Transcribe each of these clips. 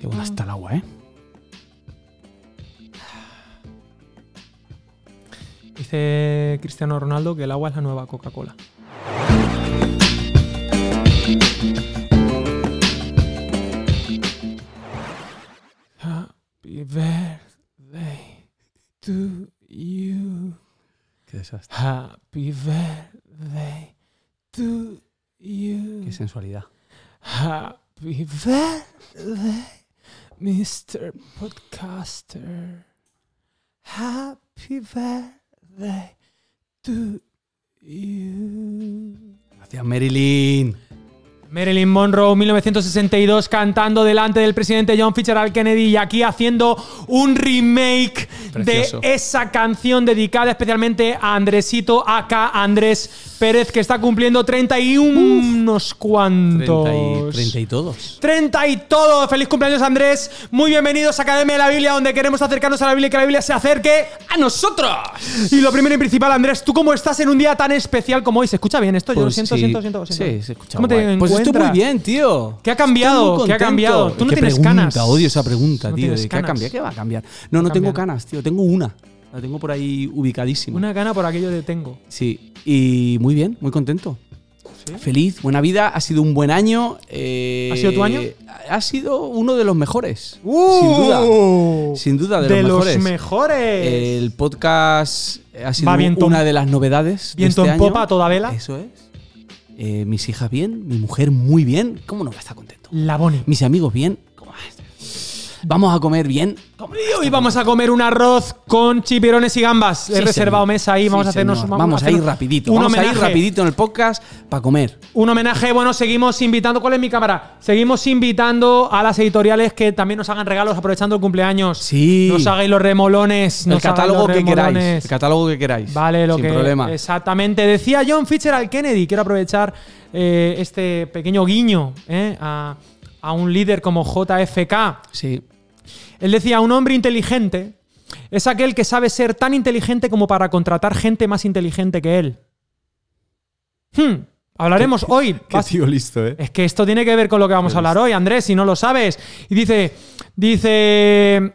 Qué buena está el agua, ¿eh? Dice Cristiano Ronaldo que el agua es la nueva Coca-Cola. Happy birthday to you. Qué desastre. Happy birthday to you. Qué sensualidad. Happy birthday, Mr. Podcaster. Happy birthday to you. Gracias, Marilyn. Marilyn Monroe, 1962, cantando delante del presidente John Fitzgerald Kennedy, y aquí haciendo un remake precioso de esa canción dedicada especialmente a Andresito, aka Andrés Pérez, que está cumpliendo 31 unos cuantos. 30 y todos. ¡Feliz cumpleaños, Andrés! Muy bienvenidos a Academia de la Biblia, donde queremos acercarnos a la Biblia y que la Biblia se acerque a nosotros. Y lo primero y principal, Andrés, ¿tú cómo estás en un día tan especial como hoy? ¿Se escucha bien esto? Pues yo lo siento, sí. siento. Sí, se escucha bien. Estoy muy bien, tío. ¿Qué ha cambiado? Tú no tienes canas. Odio esa pregunta, tío. ¿Qué ha cambiado? ¿Qué va a cambiar? No tengo canas, tío. Tengo una. La tengo por ahí ubicadísima. Una cana por aquello de tengo. Sí. Y muy bien, muy contento. ¿Sí? Feliz, buena vida. Ha sido un buen año. ¿Ha sido tu año? Ha sido uno de los mejores. Sin duda. Sin duda, de los mejores. El podcast ha sido una de las novedades. Viento en popa a toda vela. Eso es. Mis hijas bien, mi mujer muy bien. ¿Cómo no va a estar contento? La Boni. Mis amigos bien. ¿Cómo va a estar? Vamos a comer bien. Hoy vamos a comer un arroz con chipirones y gambas. Sí, he reservado mesa ahí. Vamos a hacernos un Vamos a ir rapidito en el podcast para comer. Un homenaje. Bueno, seguimos invitando. ¿Cuál es mi cámara? Seguimos invitando a las editoriales que también nos hagan regalos aprovechando el cumpleaños. Sí. Nos hagáis los remolones. El catálogo que queráis. El catálogo que queráis. Vale, lo sin que problema. Exactamente. Decía John Fitzgerald Kennedy. Quiero aprovechar este pequeño guiño a un líder como JFK. Sí. Él decía, un hombre inteligente es aquel que sabe ser tan inteligente como para contratar gente más inteligente que él. Hablaremos hoy. Qué tío listo, ¿eh? Es que esto tiene que ver con lo que vamos a hablar hoy, Andrés, si no lo sabes. Y dice,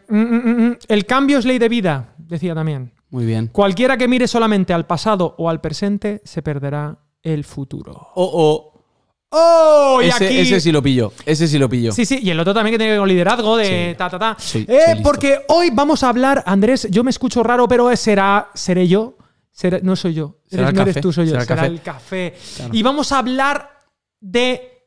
el cambio es ley de vida, decía también. Muy bien. Cualquiera que mire solamente al pasado o al presente se perderá el futuro. Oh, y ese sí lo pillo. Sí, y el otro también que tiene que ver con liderazgo de sí. Porque hoy vamos a hablar, Andrés, yo me escucho raro, pero seré yo. No soy yo. No eres tú, soy yo. Será el café. Claro. Y vamos a hablar de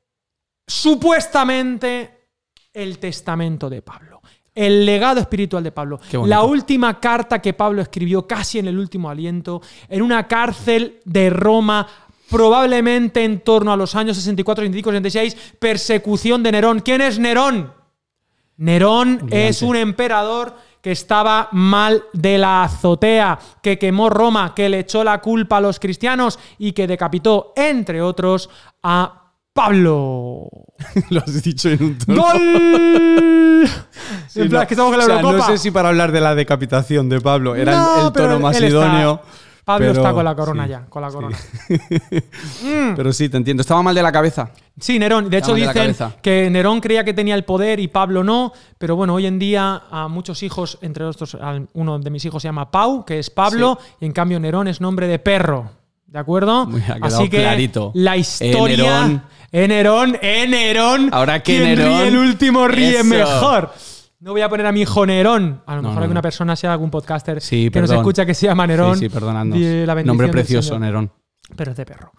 supuestamente el testamento de Pablo. El legado espiritual de Pablo. La última carta que Pablo escribió casi en el último aliento, en una cárcel de Roma, probablemente en torno a los años 64, 65, 66, persecución de Nerón. ¿Quién es Nerón? Nerón es un emperador que estaba mal de la azotea, que quemó Roma, que le echó la culpa a los cristianos y que decapitó, entre otros, a Pablo. Lo has dicho en un tono. ¡Gol! Sí, en plan, es que estamos en la Eurocopa. No sé si para hablar de la decapitación de Pablo era el tono más idóneo. Pablo está con la corona Sí. Pero sí, te entiendo. Estaba mal de la cabeza. Sí, Nerón. De hecho, dicen que Nerón creía que tenía el poder y Pablo no. Pero bueno, hoy en día a muchos hijos, entre otros, uno de mis hijos se llama Pau, que es Pablo, y en cambio Nerón es nombre de perro. ¿De acuerdo? Así que clarito. La historia... Nerón. Ahora que Nerón... el último ríe mejor. No voy a poner a mi hijo Nerón. A lo mejor alguna persona, sea algún podcaster que nos escucha que se llama Nerón. Sí, perdonadnos. Nombre precioso, Nerón. Pero es de perro.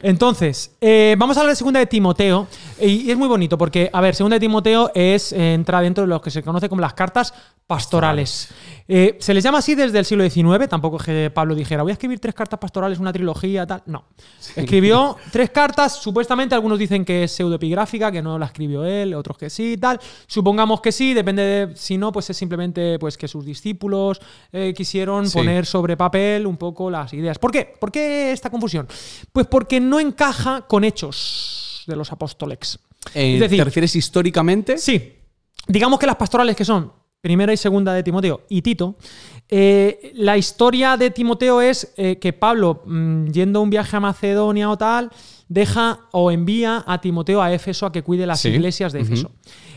Entonces, vamos a hablar de Segunda de Timoteo. Y es muy bonito porque, a ver, Segunda de Timoteo entra dentro de lo que se conoce como las cartas pastorales. Se les llama así desde el siglo XIX. Tampoco es que Pablo dijera, voy a escribir 3 cartas pastorales, una trilogía, tal. No. Sí. Escribió 3 cartas. Supuestamente algunos dicen que es pseudoepigráfica, que no la escribió él, otros que sí, tal. Supongamos que sí, depende de... Si no, pues es simplemente pues, que sus discípulos quisieron poner sobre papel un poco las ideas. ¿Por qué? ¿Por qué esta confusión? Pues porque no encaja con Hechos de los Apóstoles. Es decir, ¿te refieres históricamente? Sí. Digamos que las pastorales que son Primera y segunda de Timoteo y Tito. La historia de Timoteo es que Pablo, yendo a un viaje a Macedonia o tal, deja o envía a Timoteo a Éfeso a que cuide las iglesias de Éfeso.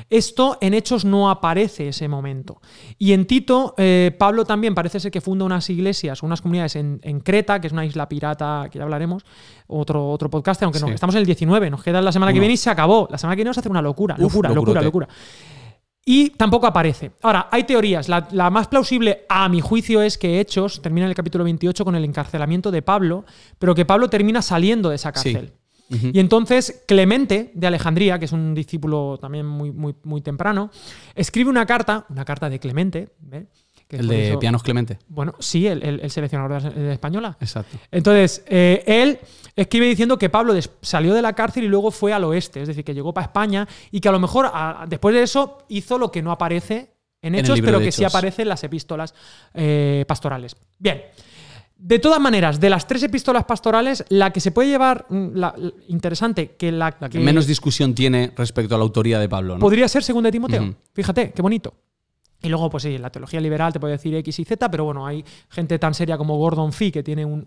Esto en Hechos no aparece ese momento. Y en Tito, Pablo también parece ser que funda unas iglesias, unas comunidades en Creta, que es una isla pirata, que ya hablaremos, otro podcast, aunque no, estamos en el 19, nos queda la semana que viene y se acabó. La semana que viene nos hace una locura. Y tampoco aparece. Ahora, hay teorías. La más plausible, a mi juicio, es que Hechos termina en el capítulo 28 con el encarcelamiento de Pablo, pero que Pablo termina saliendo de esa cárcel. Y entonces Clemente de Alejandría, que es un discípulo también muy, muy, muy temprano, escribe una carta de Clemente, ¿eh? Que el de eso, Pianos Clemente. Bueno, sí, el seleccionador de Española. Exacto. Entonces, él escribe diciendo que Pablo salió de la cárcel y luego fue al oeste, es decir, que llegó para España y que a lo mejor después de eso hizo lo que no aparece en Hechos, pero que Hechos sí aparece en las epístolas pastorales. Bien. De todas maneras, de las tres epístolas pastorales, la que se puede llevar interesante, que la que menos discusión tiene respecto a la autoría de Pablo, ¿no? Podría ser Segunda de Timoteo. Fíjate, qué bonito. Y luego, pues sí, la teología liberal te puede decir X y Z, pero bueno, hay gente tan seria como Gordon Fee, que tiene un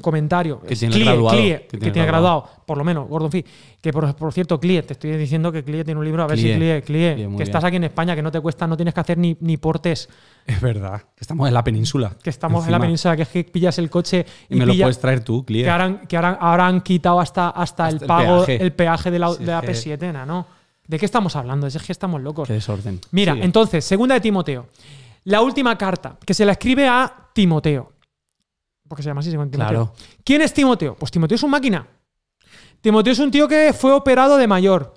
comentario. Que tiene Clie, que tiene graduado, por lo menos, Gordon Fee. Que por cierto, Clie, te estoy diciendo que Clie tiene un libro, a ver si Clie, estás aquí en España, que no te cuesta, no tienes que hacer ni portés. Es verdad, que estamos en la península. Que es que pillas el coche y me lo puedes traer tú, Clie. Que ahora han quitado hasta el pago, el peaje de la P7, ¿no? ¿De qué estamos hablando? Es que estamos locos. Qué desorden. Mira, entonces, segunda de Timoteo. La última carta, que se la escribe a Timoteo. Porque se llama así, Timoteo. Claro. ¿Quién es Timoteo? Pues Timoteo es un máquina. Timoteo es un tío que fue operado de mayor.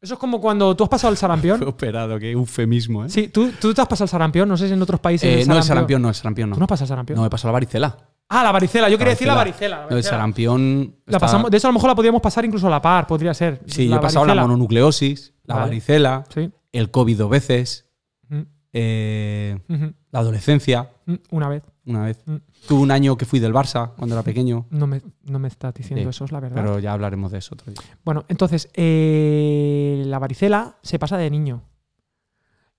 Eso es como cuando tú has pasado el sarampión. Fue operado, qué eufemismo, ¿eh? Sí, tú te has pasado el sarampión. No sé si en otros países. No, el sarampión no. ¿Tú no has pasado el sarampión? No, me pasó la varicela. Ah, la varicela. Yo quería decir la varicela. No, el sarampión. De eso a lo mejor la podríamos pasar incluso a la par, podría ser. Sí, yo he pasado la mononucleosis, la varicela, sí. El COVID 2 veces, la adolescencia. Una vez. Tuve un año que fui del Barça cuando era pequeño. No me estás diciendo eso, es la verdad. Pero ya hablaremos de eso otro día. Bueno, entonces, la varicela se pasa de niño.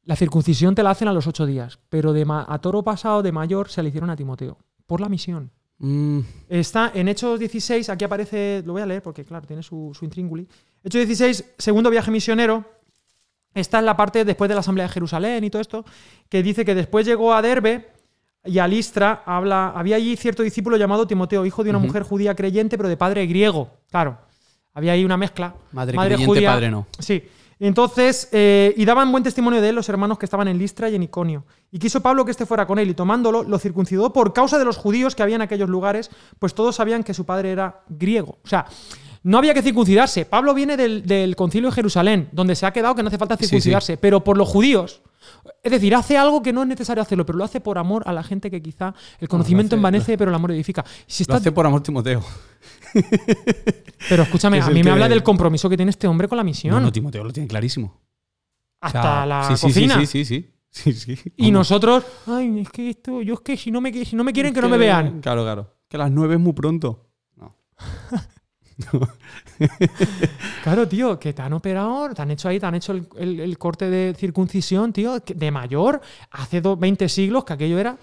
La circuncisión te la hacen a los 8 días, pero a toro pasado de mayor se la hicieron a Timoteo. Por la misión. Está en Hechos 16, aquí aparece, lo voy a leer porque claro, tiene su intrínguli. Hechos 16, segundo viaje misionero. Esta es la parte después de la asamblea de Jerusalén y todo esto, que dice que después llegó a Derbe y a Listra. Había allí cierto discípulo llamado Timoteo, hijo de una mujer judía creyente pero de padre griego. Claro, había ahí una mezcla. Madre creyente, judía, padre no. Sí. Entonces, y daban buen testimonio de él los hermanos que estaban en Listra y en Iconio. Y quiso Pablo que éste fuera con él, y tomándolo, lo circuncidó por causa de los judíos que había en aquellos lugares, pues todos sabían que su padre era griego. O sea, no había que circuncidarse. Pablo viene del concilio de Jerusalén, donde se ha quedado que no hace falta circuncidarse, pero por los judíos. Es decir, hace algo que no es necesario hacerlo, pero lo hace por amor a la gente que quizá el conocimiento envanece, pero el amor edifica. Lo hace por amor Timoteo. Pero escúchame, a mí me habla del compromiso que tiene este hombre con la misión. No, Timoteo lo tiene clarísimo. Hasta la cocina. Sí. Y nosotros, ay, es que esto, yo es que si no me quieren, que no me vean. Claro. Que a las 9 es muy pronto. No. Claro, tío, que te han operado, te han hecho ahí, te han hecho el corte de circuncisión, tío, de mayor, hace 20 siglos que aquello era.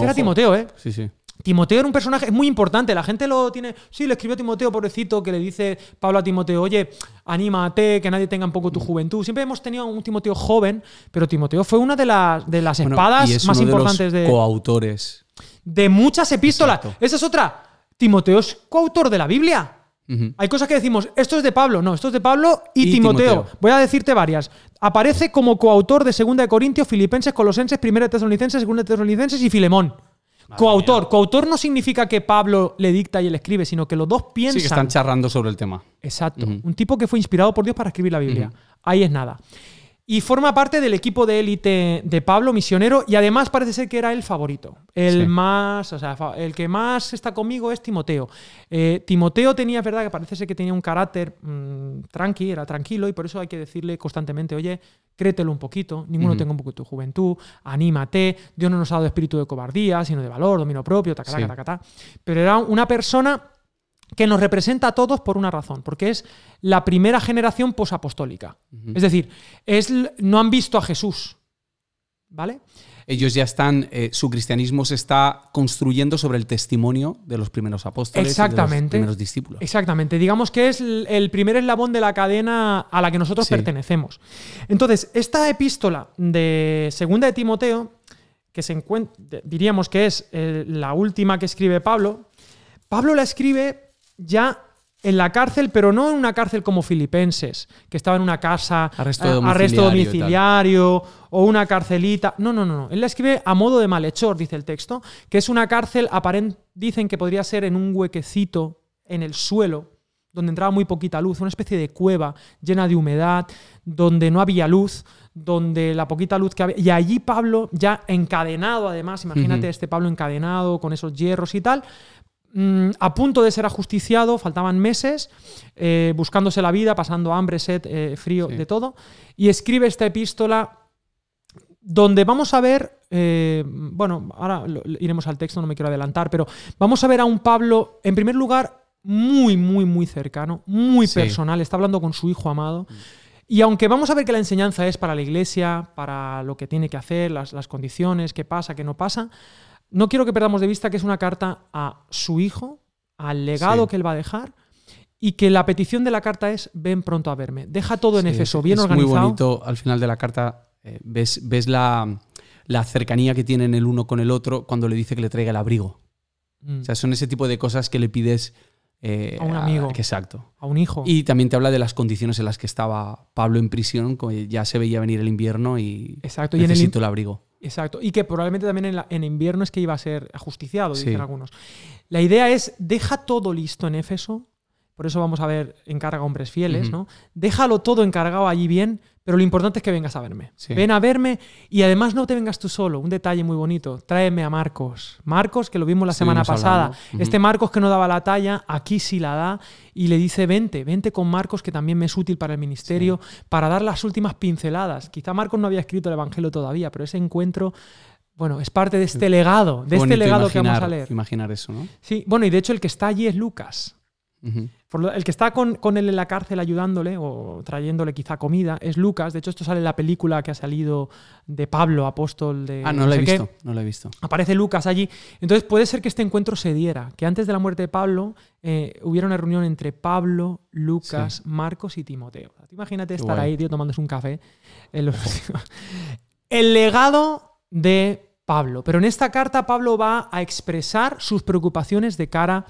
Era Timoteo, ¿eh? Sí. Timoteo era un personaje muy importante, la gente lo tiene. Sí, le escribió a Timoteo, pobrecito, que le dice Pablo a Timoteo, oye, anímate, que nadie tenga un poco tu juventud. Siempre hemos tenido un Timoteo joven, pero Timoteo fue una de las espadas y es más importantes de los coautores. De muchas epístolas. Exacto. Esa es otra. Timoteo es coautor de la Biblia. Hay cosas que decimos, esto es de Pablo. No, esto es de Pablo y Timoteo. Voy a decirte varias. Aparece como coautor de 2 de Corintios, Filipenses, Colosenses, 1 de Tesalonicenses, 2 de Tesalonicenses y Filemón. Coautor. Coautor no significa que Pablo le dicta y él escribe, sino que los dos piensan. Sí, que están charrando sobre el tema. Exacto. Un tipo que fue inspirado por Dios para escribir la Biblia. Ahí es nada. Y forma parte del equipo de élite de Pablo, misionero, y además parece ser que era el favorito. El que más está conmigo es Timoteo. Timoteo tenía, es verdad, que parece ser que tenía un carácter era tranquilo, y por eso hay que decirle constantemente, oye, créetelo un poquito, ninguno tenga un poco tu juventud, anímate, Dios no nos ha dado espíritu de cobardía, sino de valor, dominio propio, Pero era una persona que nos representa a todos por una razón, porque es la primera generación posapostólica. Es decir, no han visto a Jesús. ¿Vale? Ellos ya están, su cristianismo se está construyendo sobre el testimonio de los primeros apóstoles, exactamente, y de los primeros discípulos. Exactamente. Digamos que es el primer eslabón de la cadena a la que nosotros pertenecemos. Entonces, esta epístola de Segunda de Timoteo, que se encuentra, diríamos que es la última que escribe Pablo, Pablo la escribe ya en la cárcel, pero no en una cárcel como Filipenses, que estaba en una casa, arresto domiciliario o una carcelita. No, no, no. Él la escribe a modo de malhechor, dice el texto, que es una cárcel, dicen que podría ser en un huequecito en el suelo, donde entraba muy poquita luz, una especie de cueva llena de humedad, donde no había luz, donde la poquita luz que había... Y allí Pablo, ya encadenado además, imagínate este Pablo encadenado con esos hierros y tal... a punto de ser ajusticiado, faltaban meses, buscándose la vida, pasando hambre, sed, frío, de todo, y escribe esta epístola donde vamos a ver, bueno, ahora iremos al texto, no me quiero adelantar, pero vamos a ver a un Pablo, en primer lugar, muy, muy, muy cercano, muy personal, está hablando con su hijo amado, y aunque vamos a ver que la enseñanza es para la iglesia, para lo que tiene que hacer, las condiciones, qué pasa, qué no pasa, no quiero que perdamos de vista que es una carta a su hijo, al legado que él va a dejar, y que la petición de la carta es: ven pronto a verme. Deja todo en Éfeso, bien organizado. Es muy bonito, al final de la carta ves la cercanía que tienen el uno con el otro cuando le dice que le traiga el abrigo. O sea, son ese tipo de cosas que le pides a un amigo. Exacto. A un hijo. Y también te habla de las condiciones en las que estaba Pablo en prisión, como ya se veía venir el invierno y necesito el abrigo. Exacto, y que probablemente también en invierno es que iba a ser ajusticiado, dicen algunos. La idea es, deja todo listo en Éfeso, por eso vamos a ver encarga a hombres fieles, ¿no? Déjalo todo encargado allí bien, pero lo importante es que vengas a verme. Sí. Ven a verme y además no te vengas tú solo, un detalle muy bonito, tráeme a Marcos. Marcos, que lo vimos la semana pasada, este Marcos que no daba la talla, aquí sí la da y le dice vente con Marcos, que también me es útil para el ministerio, para dar las últimas pinceladas. Quizá Marcos no había escrito el Evangelio todavía, pero ese encuentro... Bueno, es parte de este legado, que vamos a leer. Imaginar eso, ¿no? Sí, bueno, y de hecho el que está allí es Lucas. El que está con él en la cárcel ayudándole o trayéndole quizá comida es Lucas. De hecho, esto sale en la película que ha salido de Pablo, apóstol de... Ah, no la he visto. Aparece Lucas allí. Entonces puede ser que este encuentro se diera, que antes de la muerte de Pablo hubiera una reunión entre Pablo, Lucas, Marcos y Timoteo. Imagínate estar ahí, tío, tomándose un café. El legado de Pablo. Pero en esta carta Pablo va a expresar sus preocupaciones de cara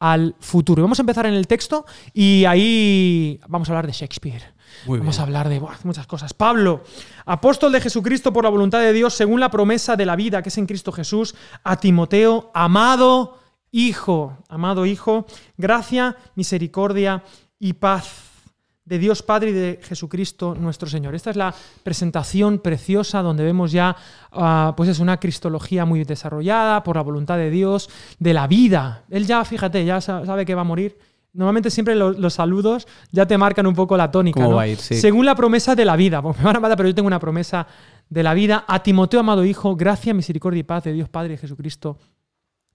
al futuro. Vamos a empezar en el texto y ahí vamos a hablar de Shakespeare. Vamos a hablar de muchas cosas. Pablo, apóstol de Jesucristo por la voluntad de Dios, según la promesa de la vida que es en Cristo Jesús, a Timoteo, amado hijo, gracia, misericordia y paz de Dios Padre y de Jesucristo nuestro Señor. Esta es la presentación preciosa donde vemos ya pues es una cristología muy desarrollada por la voluntad de Dios, de la vida. Él ya, fíjate, ya sabe que va a morir. Normalmente siempre los saludos ya te marcan un poco la tónica, ¿no? Según la promesa de la vida. Pues me van a matar, pero yo tengo una promesa de la vida. A Timoteo, amado hijo, gracia, misericordia y paz de Dios Padre y Jesucristo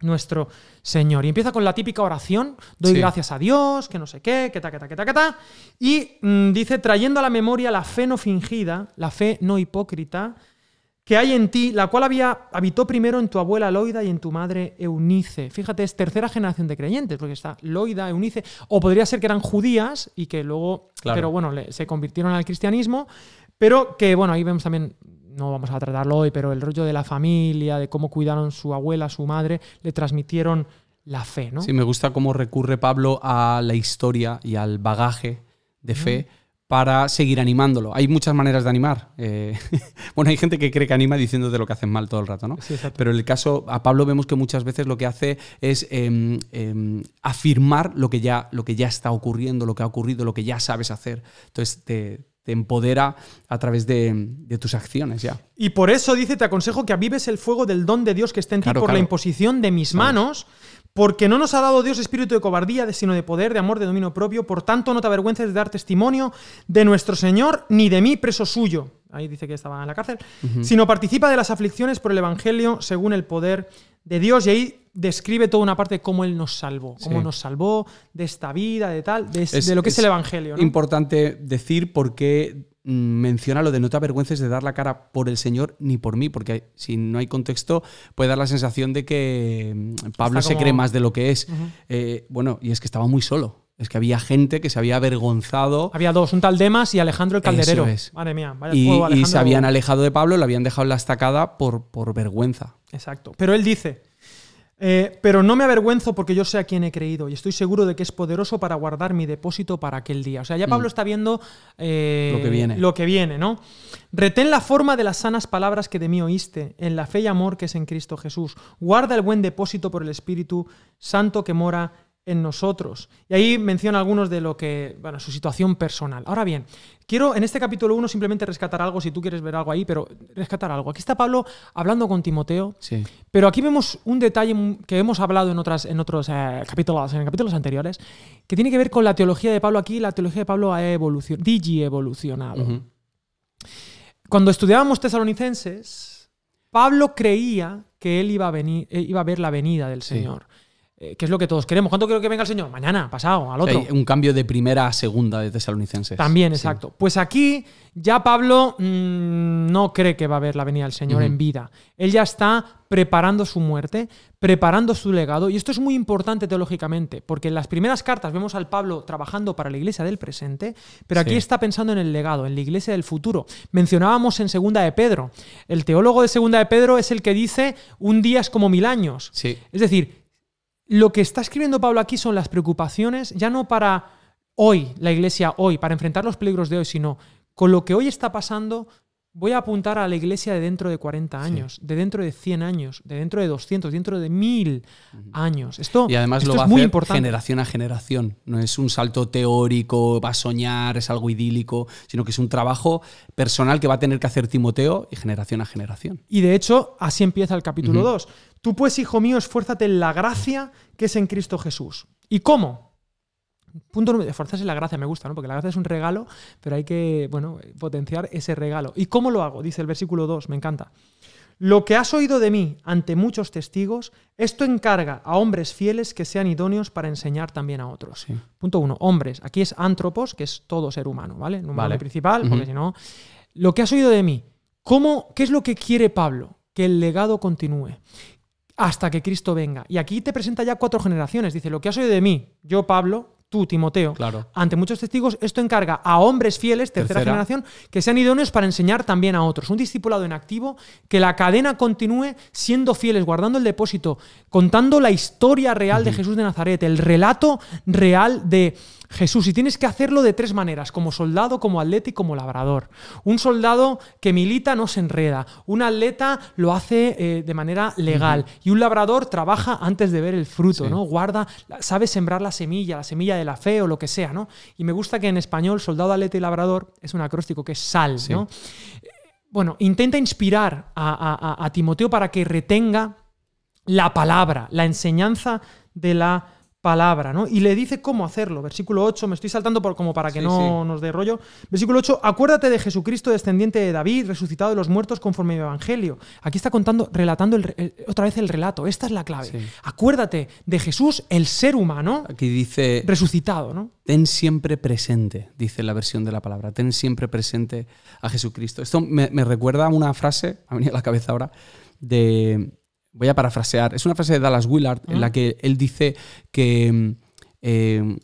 nuestro Señor. Y empieza con la típica oración, doy gracias a Dios, que no sé qué, que ta. Y dice, trayendo a la memoria la fe no fingida, la fe no hipócrita, que hay en ti, la cual habitó primero en tu abuela Loida y en tu madre Eunice. Fíjate, es tercera generación de creyentes, porque está Loida, Eunice, o podría ser que eran judías y que luego, pero bueno, se convirtieron al cristianismo, pero que, bueno, ahí vemos también... No vamos a tratarlo hoy, pero el rollo de la familia, de cómo cuidaron su abuela, su madre, le transmitieron la fe, ¿no? Sí, me gusta cómo recurre Pablo a la historia y al bagaje de fe para seguir animándolo. Hay muchas maneras de animar. Bueno, hay gente que cree que anima diciéndote lo que haces mal todo el rato, ¿no? Sí, exacto. Pero en el caso a Pablo vemos que muchas veces lo que hace es afirmar lo que ya está ocurriendo, lo que ha ocurrido, lo que ya sabes hacer. Entonces te empodera a través de tus acciones ya. Y por eso dice, te aconsejo que avives el fuego del don de Dios que está en ti por la imposición de mis manos, porque no nos ha dado Dios espíritu de cobardía, sino de poder, de amor, de dominio propio. Por tanto, no te avergüences de dar testimonio de nuestro Señor, ni de mí, preso suyo. Ahí dice que estaba en la cárcel. Sino participa de las aflicciones por el Evangelio según el poder de Dios. Y ahí describe toda una parte de cómo Él nos salvó, cómo nos salvó de esta vida, de lo que es el Evangelio, ¿no? Importante decir porque menciona lo de no te avergüences de dar la cara por el Señor ni por mí, porque si no hay contexto puede dar la sensación de que Pablo se cree más de lo que es. Uh-huh. Bueno, y es que estaba muy solo. Es que había gente que se había avergonzado. Había dos, un tal Demas y Alejandro el Calderero. Eso es. Madre mía, vaya juego, Alejandro. Y se habían alejado de Pablo, lo habían dejado en la estacada por vergüenza. Exacto. Pero él dice, pero no me avergüenzo porque yo sé a quién he creído y estoy seguro de que es poderoso para guardar mi depósito para aquel día. O sea, ya Pablo está viendo lo que viene, ¿no? Retén la forma de las sanas palabras que de mí oíste, en la fe y amor que es en Cristo Jesús. Guarda el buen depósito por el Espíritu Santo que mora en nosotros. Y ahí menciona algunos de lo que, bueno, su situación personal. Ahora bien, quiero en este capítulo 1 simplemente rescatar algo, si tú quieres ver algo ahí, pero rescatar algo. Aquí está Pablo hablando con Timoteo, sí, pero aquí vemos un detalle que hemos hablado en capítulos anteriores, que tiene que ver con la teología de Pablo. Aquí la teología de Pablo ha evolucionado. Uh-huh. Cuando estudiábamos Tesalonicenses, Pablo creía que él iba a ver la venida del Señor. Que es lo que todos queremos. ¿Cuánto creo que venga el Señor? Mañana, pasado, al otro. O sea, un cambio de primera a segunda de Tesalonicenses. También, exacto. Sí. Pues aquí ya Pablo no cree que va a haber la venida del Señor en vida. Él ya está preparando su muerte, preparando su legado. Y esto es muy importante teológicamente, porque en las primeras cartas vemos al Pablo trabajando para la iglesia del presente, pero aquí está pensando en el legado, en la iglesia del futuro. Mencionábamos en Segunda de Pedro. El teólogo de Segunda de Pedro es el que dice un día es como 1000 años. Sí. Es decir, lo que está escribiendo Pablo aquí son las preocupaciones, ya no para hoy, la iglesia hoy, para enfrentar los peligros de hoy, sino con lo que hoy está pasando, voy a apuntar a la iglesia de dentro de 40 años, de dentro de 100 años, de dentro de 200, dentro de 1000 años. Esto, y además esto lo va es a muy hacer importante. Generación a generación. No es un salto teórico, va a soñar, es algo idílico, sino que es un trabajo personal que va a tener que hacer Timoteo y generación a generación. Y de hecho, así empieza el capítulo 2. Tú pues, hijo mío, esfuérzate en la gracia que es en Cristo Jesús. ¿Y cómo? Punto número. Esforzarse en la gracia, me gusta, ¿no? Porque la gracia es un regalo, pero hay que, bueno, potenciar ese regalo. ¿Y cómo lo hago? Dice el versículo 2, me encanta. Lo que has oído de mí ante muchos testigos, esto encarga a hombres fieles que sean idóneos para enseñar también a otros. Sí. Punto 1. Hombres. Aquí es antropos, que es todo ser humano, ¿vale? El número principal, porque si no. Lo que has oído de mí. ¿Qué es lo que quiere Pablo? Que el legado continúe hasta que Cristo venga. Y aquí te presenta ya 4 generaciones. Dice, lo que has oído de mí, yo Pablo, tú Timoteo, claro, ante muchos testigos, esto encarga a hombres fieles, tercera generación, que sean idóneos para enseñar también a otros. Un discipulado en activo, que la cadena continúe siendo fieles, guardando el depósito, contando la historia real de Jesús de Nazaret, el relato real de Jesús. Y tienes que hacerlo de 3 maneras, como soldado, como atleta y como labrador. Un soldado que milita no se enreda, un atleta lo hace de manera legal y un labrador trabaja antes de ver el fruto, ¿no? Guarda, sabe sembrar la semilla de la fe o lo que sea, ¿no? Y me gusta que en español soldado, atleta y labrador es un acróstico que es sal, ¿no? Bueno, intenta inspirar a Timoteo para que retenga la palabra, la enseñanza de la palabra, ¿no? Y le dice cómo hacerlo. Versículo 8, me estoy saltando como para que nos dé rollo. Versículo 8, acuérdate de Jesucristo, descendiente de David, resucitado de los muertos conforme al Evangelio. Aquí está relatando otra vez el relato. Esta es la clave. Sí. Acuérdate de Jesús, el ser humano. Aquí dice resucitado, ¿no? Ten siempre presente, dice la versión de la palabra. Ten siempre presente a Jesucristo. Esto me recuerda a una frase, me ha venido a la cabeza ahora, voy a parafrasear. Es una frase de Dallas Willard en la que él dice que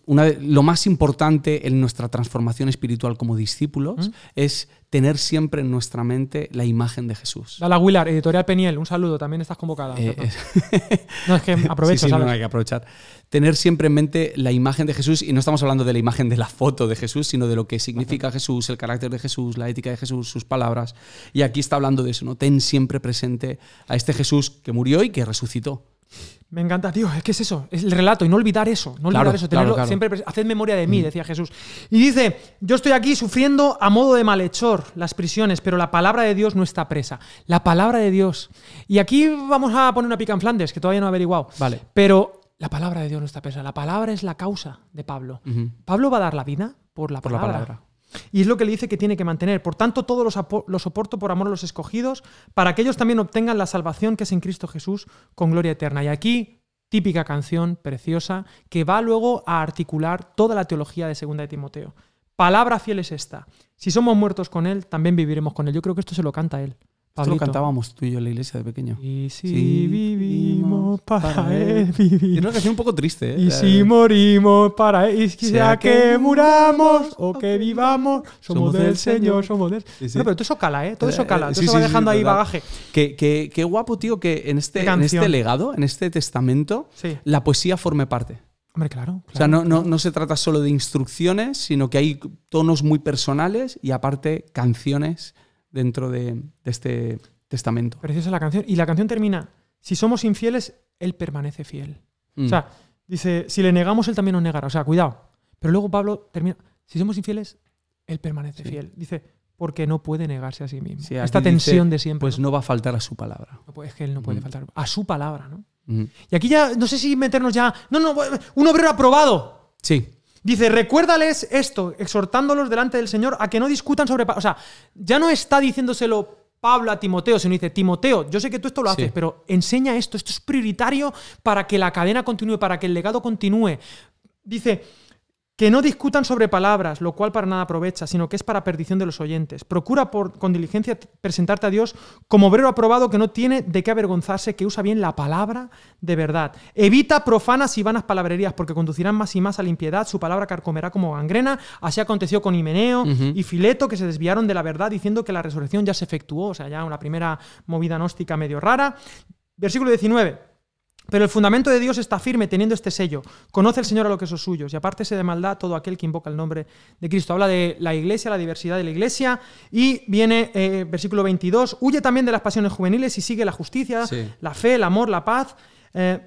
lo más importante en nuestra transformación espiritual como discípulos es tener siempre en nuestra mente la imagen de Jesús. Dallas Willard, Editorial Peniel, un saludo, también estás convocada. No, es que aprovecho, ¿sabes? No, hay que aprovechar. Tener siempre en mente la imagen de Jesús, y no estamos hablando de la imagen de la foto de Jesús, sino de lo que significa Jesús, el carácter de Jesús, la ética de Jesús, sus palabras. Y aquí está hablando de eso, ¿no? Ten siempre presente a este Jesús que murió y que resucitó. Me encanta, tío, es que es eso, es el relato, y no olvidar eso, tenerlo siempre presente. Haced memoria de mí, decía Jesús. Y dice, yo estoy aquí sufriendo a modo de malhechor las prisiones, pero la palabra de Dios no está presa, la palabra de Dios. Y aquí vamos a poner una pica en Flandes, que todavía no he averiguado, vale, pero la palabra de Dios no está presa, la palabra es la causa de Pablo. Pablo va a dar la vida por la palabra. Y es lo que le dice que tiene que mantener. Por tanto, todo lo soporto por amor a los escogidos, para que ellos también obtengan la salvación que es en Cristo Jesús con gloria eterna. Y aquí, típica canción preciosa que va luego a articular toda la teología de Segunda de Timoteo. Palabra fiel es esta, Si somos muertos con Él, también viviremos con Él. Yo creo que esto se lo canta Él. Pablito. Esto lo cantábamos tú y yo en la iglesia de pequeño. Y si vivimos para Él, vivimos. Tiene una canción un poco triste, ¿eh? Y si morimos para Él, y sea que muramos o que vivamos, somos del Señor, somos del... Sí, sí. No, pero todo eso cala, ¿eh? Todo eso cala. Todo eso va dejando ahí bagaje. Qué guapo, tío, que en este legado, en este testamento, la poesía forme parte. Hombre, claro. O sea, no se trata solo de instrucciones, sino que hay tonos muy personales y aparte canciones dentro de este testamento. Preciosa la canción. Y la canción termina: si somos infieles, Él permanece fiel. O sea, dice, si le negamos, Él también nos negará. O sea, cuidado. Pero luego Pablo termina: si somos infieles, Él permanece fiel. Dice, porque no puede negarse a sí mismo. Sí, esta tensión dice, de siempre. Pues no va a faltar a su palabra. No, pues es que Él no puede faltar a su palabra, ¿no? Y aquí ya, no sé si meternos ya... No, un obrero aprobado. Sí. Dice, recuérdales esto, exhortándolos delante del Señor a que no discutan sobre... O sea, ya no está diciéndoselo Pablo a Timoteo, sino dice, Timoteo, yo sé que tú esto lo haces, pero enseña esto. Esto es prioritario para que la cadena continúe, para que el legado continúe. Dice, que no discutan sobre palabras, lo cual para nada aprovecha, sino que es para perdición de los oyentes. Procura con diligencia presentarte a Dios como obrero aprobado que no tiene de qué avergonzarse, que usa bien la palabra de verdad. Evita profanas y vanas palabrerías, porque conducirán más y más a la impiedad. Su palabra carcomerá como gangrena. Así aconteció con Himeneo y Fileto, que se desviaron de la verdad diciendo que la resurrección ya se efectuó. O sea, ya una primera movida gnóstica medio rara. Versículo 19. Pero el fundamento de Dios está firme teniendo este sello. Conoce el Señor a lo que son suyos y apártese de maldad todo aquel que invoca el nombre de Cristo. Habla de la iglesia, la diversidad de la iglesia, y viene versículo 22. Huye también de las pasiones juveniles y sigue la justicia, la fe, el amor, la paz.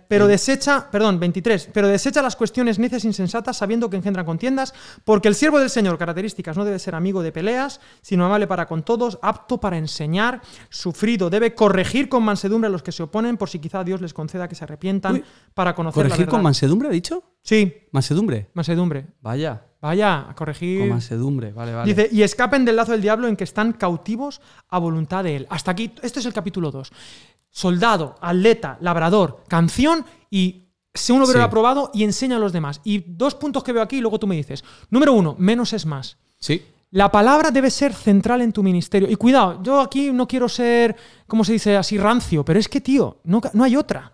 Pero desecha, 23, pero desecha las cuestiones necias e insensatas, sabiendo que engendran contiendas, porque el siervo del Señor, características, no debe ser amigo de peleas, sino amable para con todos, apto para enseñar, sufrido, debe corregir con mansedumbre a los que se oponen, por si quizá Dios les conceda que se arrepientan para conocer la verdad. ¿Corregir con mansedumbre, ha dicho? Sí. ¿Mansedumbre? Mansedumbre. Vaya, a corregir. Con mansedumbre, vale. Dice, y escapen del lazo del diablo en que están cautivos a voluntad de él. Hasta aquí, este es el capítulo 2. Soldado, atleta, labrador, canción y sé un obrero aprobado y enseña a los demás. Y dos puntos que veo aquí y luego tú me dices. Número 1, menos es más. Sí. La palabra debe ser central en tu ministerio. Y cuidado, yo aquí no quiero ser, ¿cómo se dice? Así rancio, pero es que, tío, no hay otra.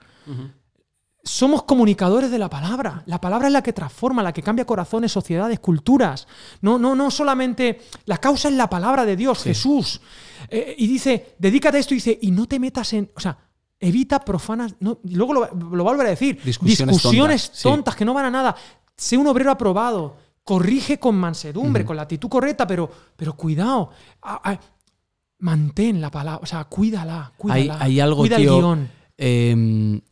Somos comunicadores de la palabra. La palabra es la que transforma, la que cambia corazones, sociedades, culturas. No solamente... La causa es la palabra de Dios, Jesús. Y dice, dedícate a esto, y dice, y no te metas en... O sea, evita profanas... No, y luego lo va a volver a decir. Discusiones tontas que no van a nada. Sé un obrero aprobado. Corrige con mansedumbre, con la actitud correcta, pero cuidado. Mantén la palabra. O sea, cuídala. Hay algo, cuida, tío, el guión.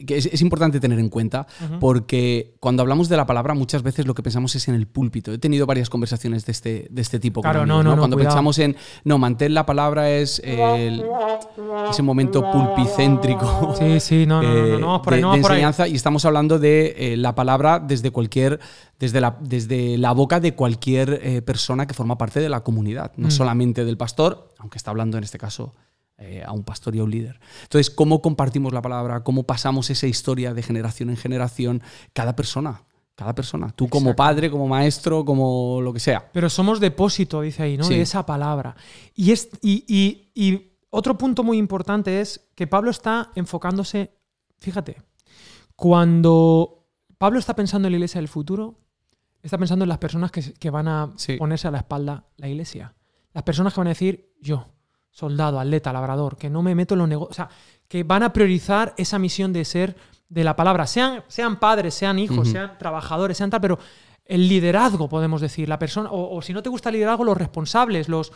Que es importante tener en cuenta, porque cuando hablamos de la palabra muchas veces lo que pensamos es en el púlpito. He tenido varias conversaciones de este tipo. Claro, con amigos, ¿no? Cuando pensamos en... No, mantén la palabra es ese momento pulpicéntrico. Sí, no, por ahí, de enseñanza, por ahí. Y estamos hablando de la palabra desde la boca de cualquier persona que forma parte de la comunidad. No solamente del pastor, aunque está hablando en este caso... a un pastor y a un líder. Entonces, ¿cómo compartimos la palabra? ¿Cómo pasamos esa historia de generación en generación? Cada persona. Tú como padre, como maestro, como lo que sea. Pero somos depósito, dice ahí, ¿no? Sí. De esa palabra. Y otro punto muy importante es que Pablo está enfocándose... Fíjate, cuando Pablo está pensando en la iglesia del futuro, está pensando en las personas que van a ponerse a la espalda la iglesia. Las personas que van a decir, yo... soldado, atleta, labrador, que no me meto en los negocios, o sea, que van a priorizar esa misión de ser de la palabra, sean padres, sean hijos, sean trabajadores, sean tal, pero el liderazgo, podemos decir, la persona, o si no te gusta el liderazgo, los responsables, los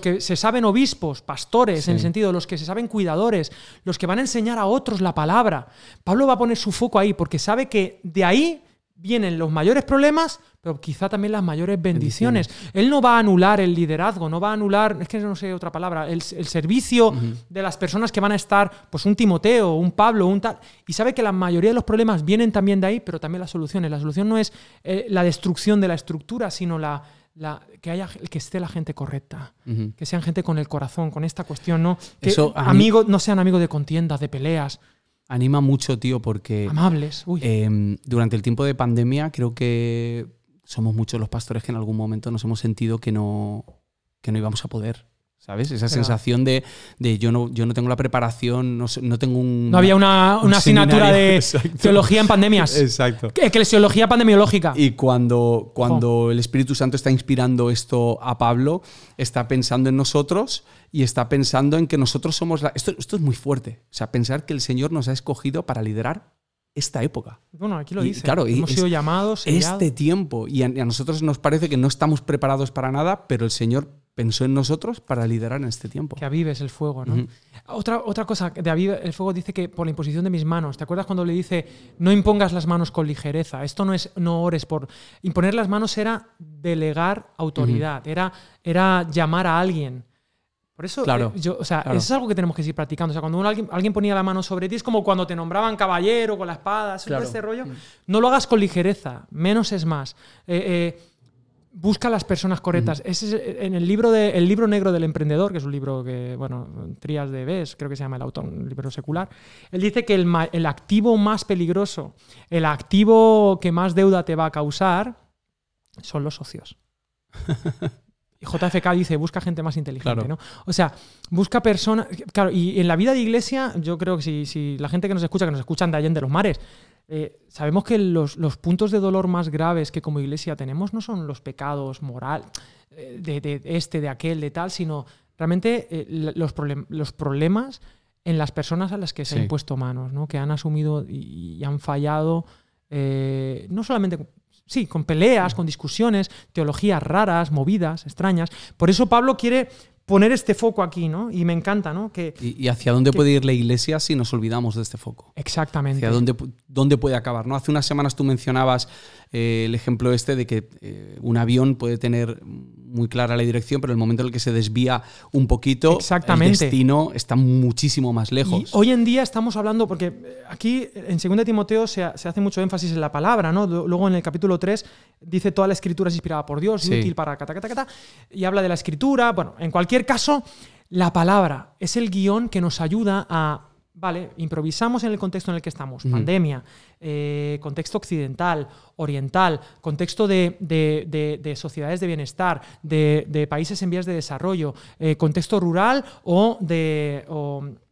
que se saben obispos, pastores, en el sentido, los que se saben cuidadores, los que van a enseñar a otros la palabra. Pablo va a poner su foco ahí, porque sabe que de ahí vienen los mayores problemas, pero quizá también las mayores bendiciones. Él no va a anular el liderazgo, no va a anular, es que no sé otra palabra, el servicio de las personas que van a estar, pues un Timoteo, un Pablo, un tal, y sabe que la mayoría de los problemas vienen también de ahí, pero también las soluciones. La solución no es la destrucción de la estructura, sino que esté la gente correcta, que sean gente con el corazón, con esta cuestión, ¿no? Que no sean amigos de contiendas, de peleas. Anima mucho, tío, porque... Amables. Durante el tiempo de pandemia creo que... somos muchos los pastores que en algún momento nos hemos sentido que no íbamos a poder, ¿sabes? Esa sensación de yo no tengo la preparación, no tengo un... No había una asignatura de teología en pandemias. Exacto. Eclesiología pandemiológica. Y cuando el Espíritu Santo está inspirando esto a Pablo, está pensando en nosotros y está pensando en que nosotros somos... Esto es muy fuerte. O sea, pensar que el Señor nos ha escogido para liderar esta época. Bueno, aquí lo dice. Claro, hemos sido llamados. Este tiempo. Y a nosotros nos parece que no estamos preparados para nada, pero el Señor pensó en nosotros para liderar en este tiempo. Que avives el fuego, ¿no? Uh-huh. Otra cosa, de avive el fuego dice que por la imposición de mis manos. ¿Te acuerdas cuando le dice no impongas las manos con ligereza? Esto no es no ores por... Imponer las manos era delegar autoridad, uh-huh, era llamar a alguien. Por eso, claro, eso es algo que tenemos que seguir practicando. O sea, cuando alguien ponía la mano sobre ti, es como cuando te nombraban caballero con la espada, claro, ese rollo. Uh-huh. No lo hagas con ligereza, menos es más. Busca a las personas correctas. Uh-huh. En el libro negro del emprendedor, que es un libro que, bueno, Trías de Bes, creo que se llama el autor, un libro secular, él dice que el activo más peligroso, el activo que más deuda te va a causar, son los socios. Y JFK dice, busca gente más inteligente, claro, ¿no? O sea, busca personas... Claro, y en la vida de iglesia, yo creo que si la gente que nos escuchan de Allende los Mares, sabemos que los puntos de dolor más graves que como iglesia tenemos no son los pecados moral de aquel, de tal, sino realmente los problemas en las personas a las que se han impuesto manos, ¿no? Que han asumido y han fallado, no solamente... Sí, con peleas, con discusiones, teologías raras, movidas, extrañas. Por eso Pablo quiere poner este foco aquí, ¿no? Y me encanta, ¿no? ¿Y hacia dónde puede ir la iglesia si nos olvidamos de este foco? Exactamente. ¿Hacia dónde puede acabar, ¿no? Hace unas semanas tú mencionabas el ejemplo este de que un avión puede tener muy clara la dirección, pero el momento en el que se desvía un poquito, el destino está muchísimo más lejos. Y hoy en día estamos hablando, porque aquí en 2 Timoteo se hace mucho énfasis en la palabra, ¿no? Luego en el capítulo 3 dice toda la escritura es inspirada por Dios, útil para y habla de la escritura. Bueno, en cualquier caso, la palabra es el guión que nos ayuda a... Vale, improvisamos en el contexto en el que estamos. Uh-huh. Pandemia, contexto occidental, oriental, contexto de sociedades de bienestar, de países en vías de desarrollo, contexto rural o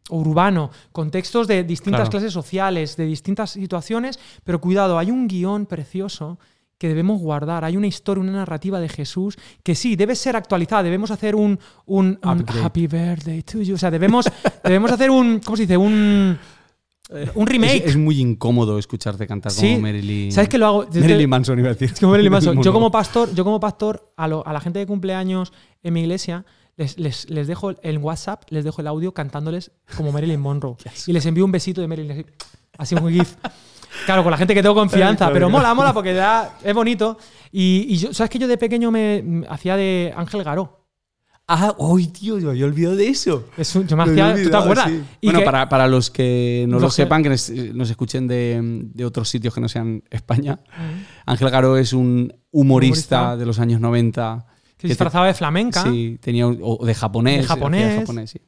urbano, contextos de distintas clases sociales, de distintas situaciones, pero cuidado, hay un guión precioso que debemos guardar. Hay una historia, una narrativa de Jesús que sí, debe ser actualizada. Debemos hacer un Happy Birthday to you. O sea, debemos hacer un... ¿Cómo se dice? Un remake. Es muy incómodo escucharte cantar como Marilyn... ¿Sabes qué lo hago? Marilyn Manson, iba a decir. Como Marilyn Manson. Yo como pastor a la gente de cumpleaños en mi iglesia... Les dejo el WhatsApp, les dejo el audio cantándoles como Marilyn Monroe. Y les envío un besito de Marilyn. Así un gif. Claro, con la gente que tengo confianza. Pero mola porque es bonito. Y ¿sabes que yo de pequeño me hacía de Ángel Garó? Ah, hoy tío, yo había olvidado de eso. Yo me hacía, ¿tú te acuerdas? Sí. Bueno, para los que no lo sepan, que nos escuchen de otros sitios que no sean España, Ángel Garó es un humorista de los años 90. Que se disfrazaba de flamenca. Sí, tenía o de japonés. De japonés sí.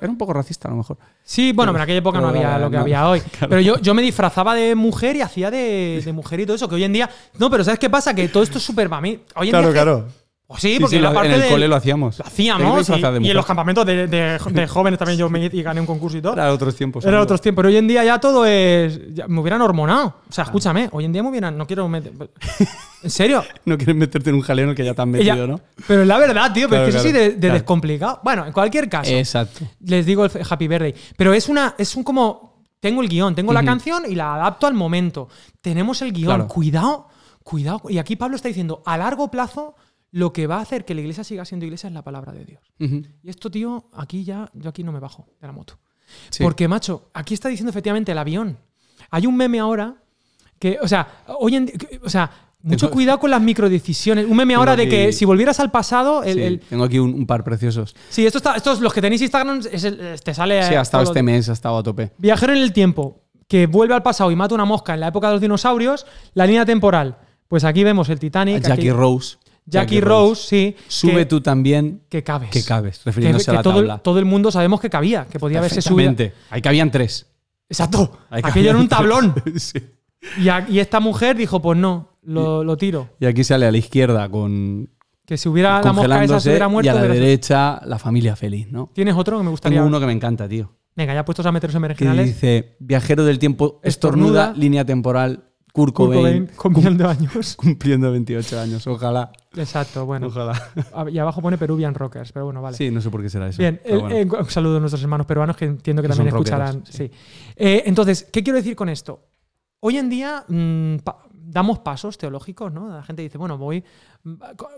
Era un poco racista, a lo mejor. Sí, bueno, pero en aquella época no había lo que había hoy. Claro. Pero yo me disfrazaba de mujer y hacía de mujer y todo eso, que hoy en día... No, pero ¿sabes qué pasa? Que todo esto es súper mami. Claro. Pues sí, porque en el cole lo hacíamos. Lo hacíamos. Y en los campamentos de jóvenes también yo y gané un concurso y todo. Era otros tiempos. Pero hoy en día ya todo es... Ya, me hubieran hormonado. O sea, escúchame, hoy en día me hubieran... No quiero meter... ¿En serio? No quieres meterte en un jaleo en el que ya te has metido, ¿no? Pero es la verdad, tío. Pero es que eso sí de descomplicado. Bueno, en cualquier caso. Exacto. Les digo el Happy Birthday. Pero es un como... Tengo el guión, tengo la canción y la adapto al momento. Tenemos el guión. Claro. Cuidado. Y aquí Pablo está diciendo, a largo plazo... Lo que va a hacer que la iglesia siga siendo iglesia es la palabra de Dios. Uh-huh. Y esto, tío, yo aquí no me bajo de la moto. Sí. Porque, macho, aquí está diciendo efectivamente el avión. Hay un meme ahora que, o sea, mucho cuidado con las microdecisiones. Un meme ahora de que si volvieras al pasado... Tengo aquí un par preciosos. Sí, estos los que tenéis Instagram, te sale... Sí, ha estado este mes, ha estado a tope. Viajero en el tiempo, que vuelve al pasado y mata una mosca en la época de los dinosaurios, la línea temporal. Pues aquí vemos el Titanic. Jackie Rose. Jackie Rose, sí. Sube que, tú también. Que cabes. Refiriéndose a la tabla. Todo el mundo sabemos que cabía, que podía haberse subido. Ahí cabían tres. Exacto. Aquello era un tablón. Sí. Y esta mujer dijo, pues no. lo tiro. Y aquí sale a la izquierda con... Que si hubiera la mosca esa se hubiera muerto. Y a la derecha, la familia feliz, ¿no? ¿Tienes otro que me gustaría? Tengo uno que me encanta, tío. Venga, ya puestos a meter los emergentes. Que dice, viajero del tiempo estornuda, línea temporal, Kurt Cobain cumpliendo años. Cumpliendo 28 años, ojalá. Exacto, bueno. Ojalá. Y abajo pone Peruvian Rockers, pero bueno, vale. Sí, no sé por qué será eso. Bien, bueno. Un saludo a nuestros hermanos peruanos que entiendo que también escucharán. Rockeros, sí. Sí. Entonces, ¿qué quiero decir con esto? Hoy en día damos pasos teológicos, ¿no? La gente dice, bueno, voy...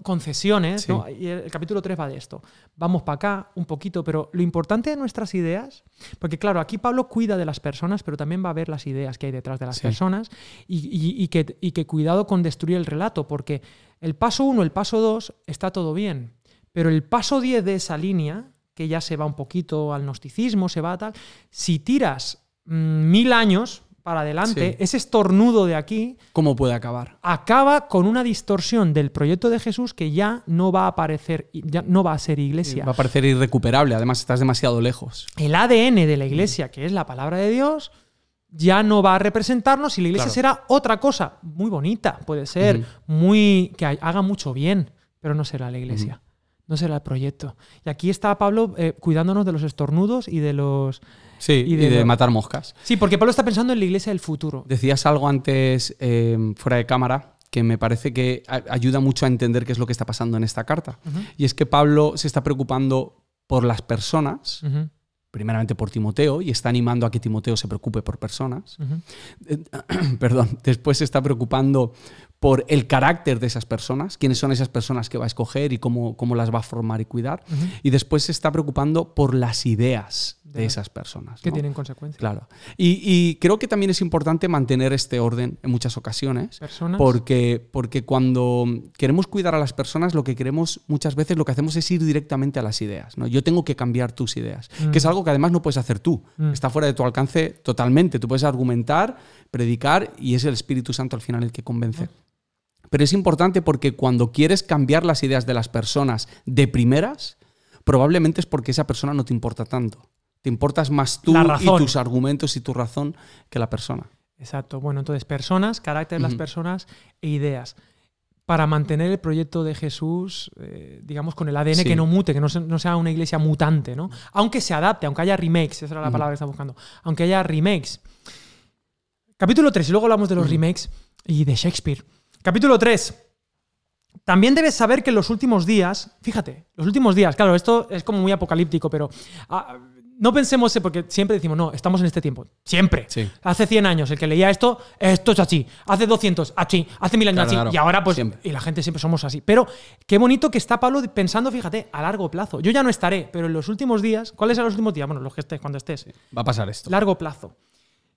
concesiones, sí. ¿No? Y el capítulo 3 va de esto. Vamos para acá un poquito, pero lo importante de nuestras ideas, porque claro, aquí Pablo cuida de las personas, pero también va a ver las ideas que hay detrás de las sí. personas y que cuidado con destruir el relato, porque el paso 1, el paso 2 está todo bien, pero el paso 10 de esa línea, que ya se va un poquito al gnosticismo, se va a tal, si tiras 1000 años... para adelante, sí. Ese estornudo de aquí... ¿Cómo puede acabar? Acaba con una distorsión del proyecto de Jesús que ya no va a aparecer, ya no va a ser iglesia. Va a parecer irrecuperable, además estás demasiado lejos. El ADN de la iglesia, que es la palabra de Dios, ya no va a representarnos y la iglesia claro. será otra cosa muy bonita, puede ser, muy que haga mucho bien, pero no será la iglesia, no será el proyecto. Y aquí está Pablo cuidándonos de los estornudos y de los... Sí, y de matar moscas. Sí, porque Pablo está pensando en la iglesia del futuro. Decías algo antes, fuera de cámara, que me parece que ayuda mucho a entender qué es lo que está pasando en esta carta. Uh-huh. Y es que Pablo se está preocupando por las personas, uh-huh. primeramente por Timoteo, y está animando a que Timoteo se preocupe por personas. Uh-huh. Después se está preocupando por el carácter de esas personas, quiénes son esas personas que va a escoger y cómo las va a formar y cuidar. Uh-huh. Y después se está preocupando por las ideas de esas personas. Que ¿no? tienen consecuencias. Claro. Y creo que también es importante mantener este orden en muchas ocasiones. Personas. Porque cuando queremos cuidar a las personas, lo que queremos muchas veces, lo que hacemos es ir directamente a las ideas, ¿no? Yo tengo que cambiar tus ideas, que es algo que además no puedes hacer tú. Está fuera de tu alcance totalmente. Tú puedes argumentar, predicar y es el Espíritu Santo al final el que convence. Pero es importante porque cuando quieres cambiar las ideas de las personas de primeras, probablemente es porque esa persona no te importa tanto. Te importas más tú y tus argumentos y tu razón que la persona. Exacto. Bueno, entonces, personas, carácter de las personas e ideas. Para mantener el proyecto de Jesús, digamos, con el ADN que no mute, que no sea una iglesia mutante, ¿no? Aunque se adapte, aunque haya remakes, esa era la palabra que estaba buscando, aunque haya remakes. Capítulo 3, y luego hablamos de los remakes y de Shakespeare. Capítulo 3. También debes saber que en los últimos días, fíjate, los últimos días, claro, esto es como muy apocalíptico, pero no pensemos, porque siempre decimos, no, estamos en este tiempo, siempre. Sí. Hace 100 años el que leía esto es así, hace 200, así, hace 1000 años, claro, así, y ahora pues, siempre. Y la gente siempre somos así. Pero qué bonito que está Pablo pensando, fíjate, a largo plazo. Yo ya no estaré, pero en los últimos días, ¿cuáles son los últimos días? Bueno, los que estés, cuando estés. Sí, va a pasar esto. Largo plazo.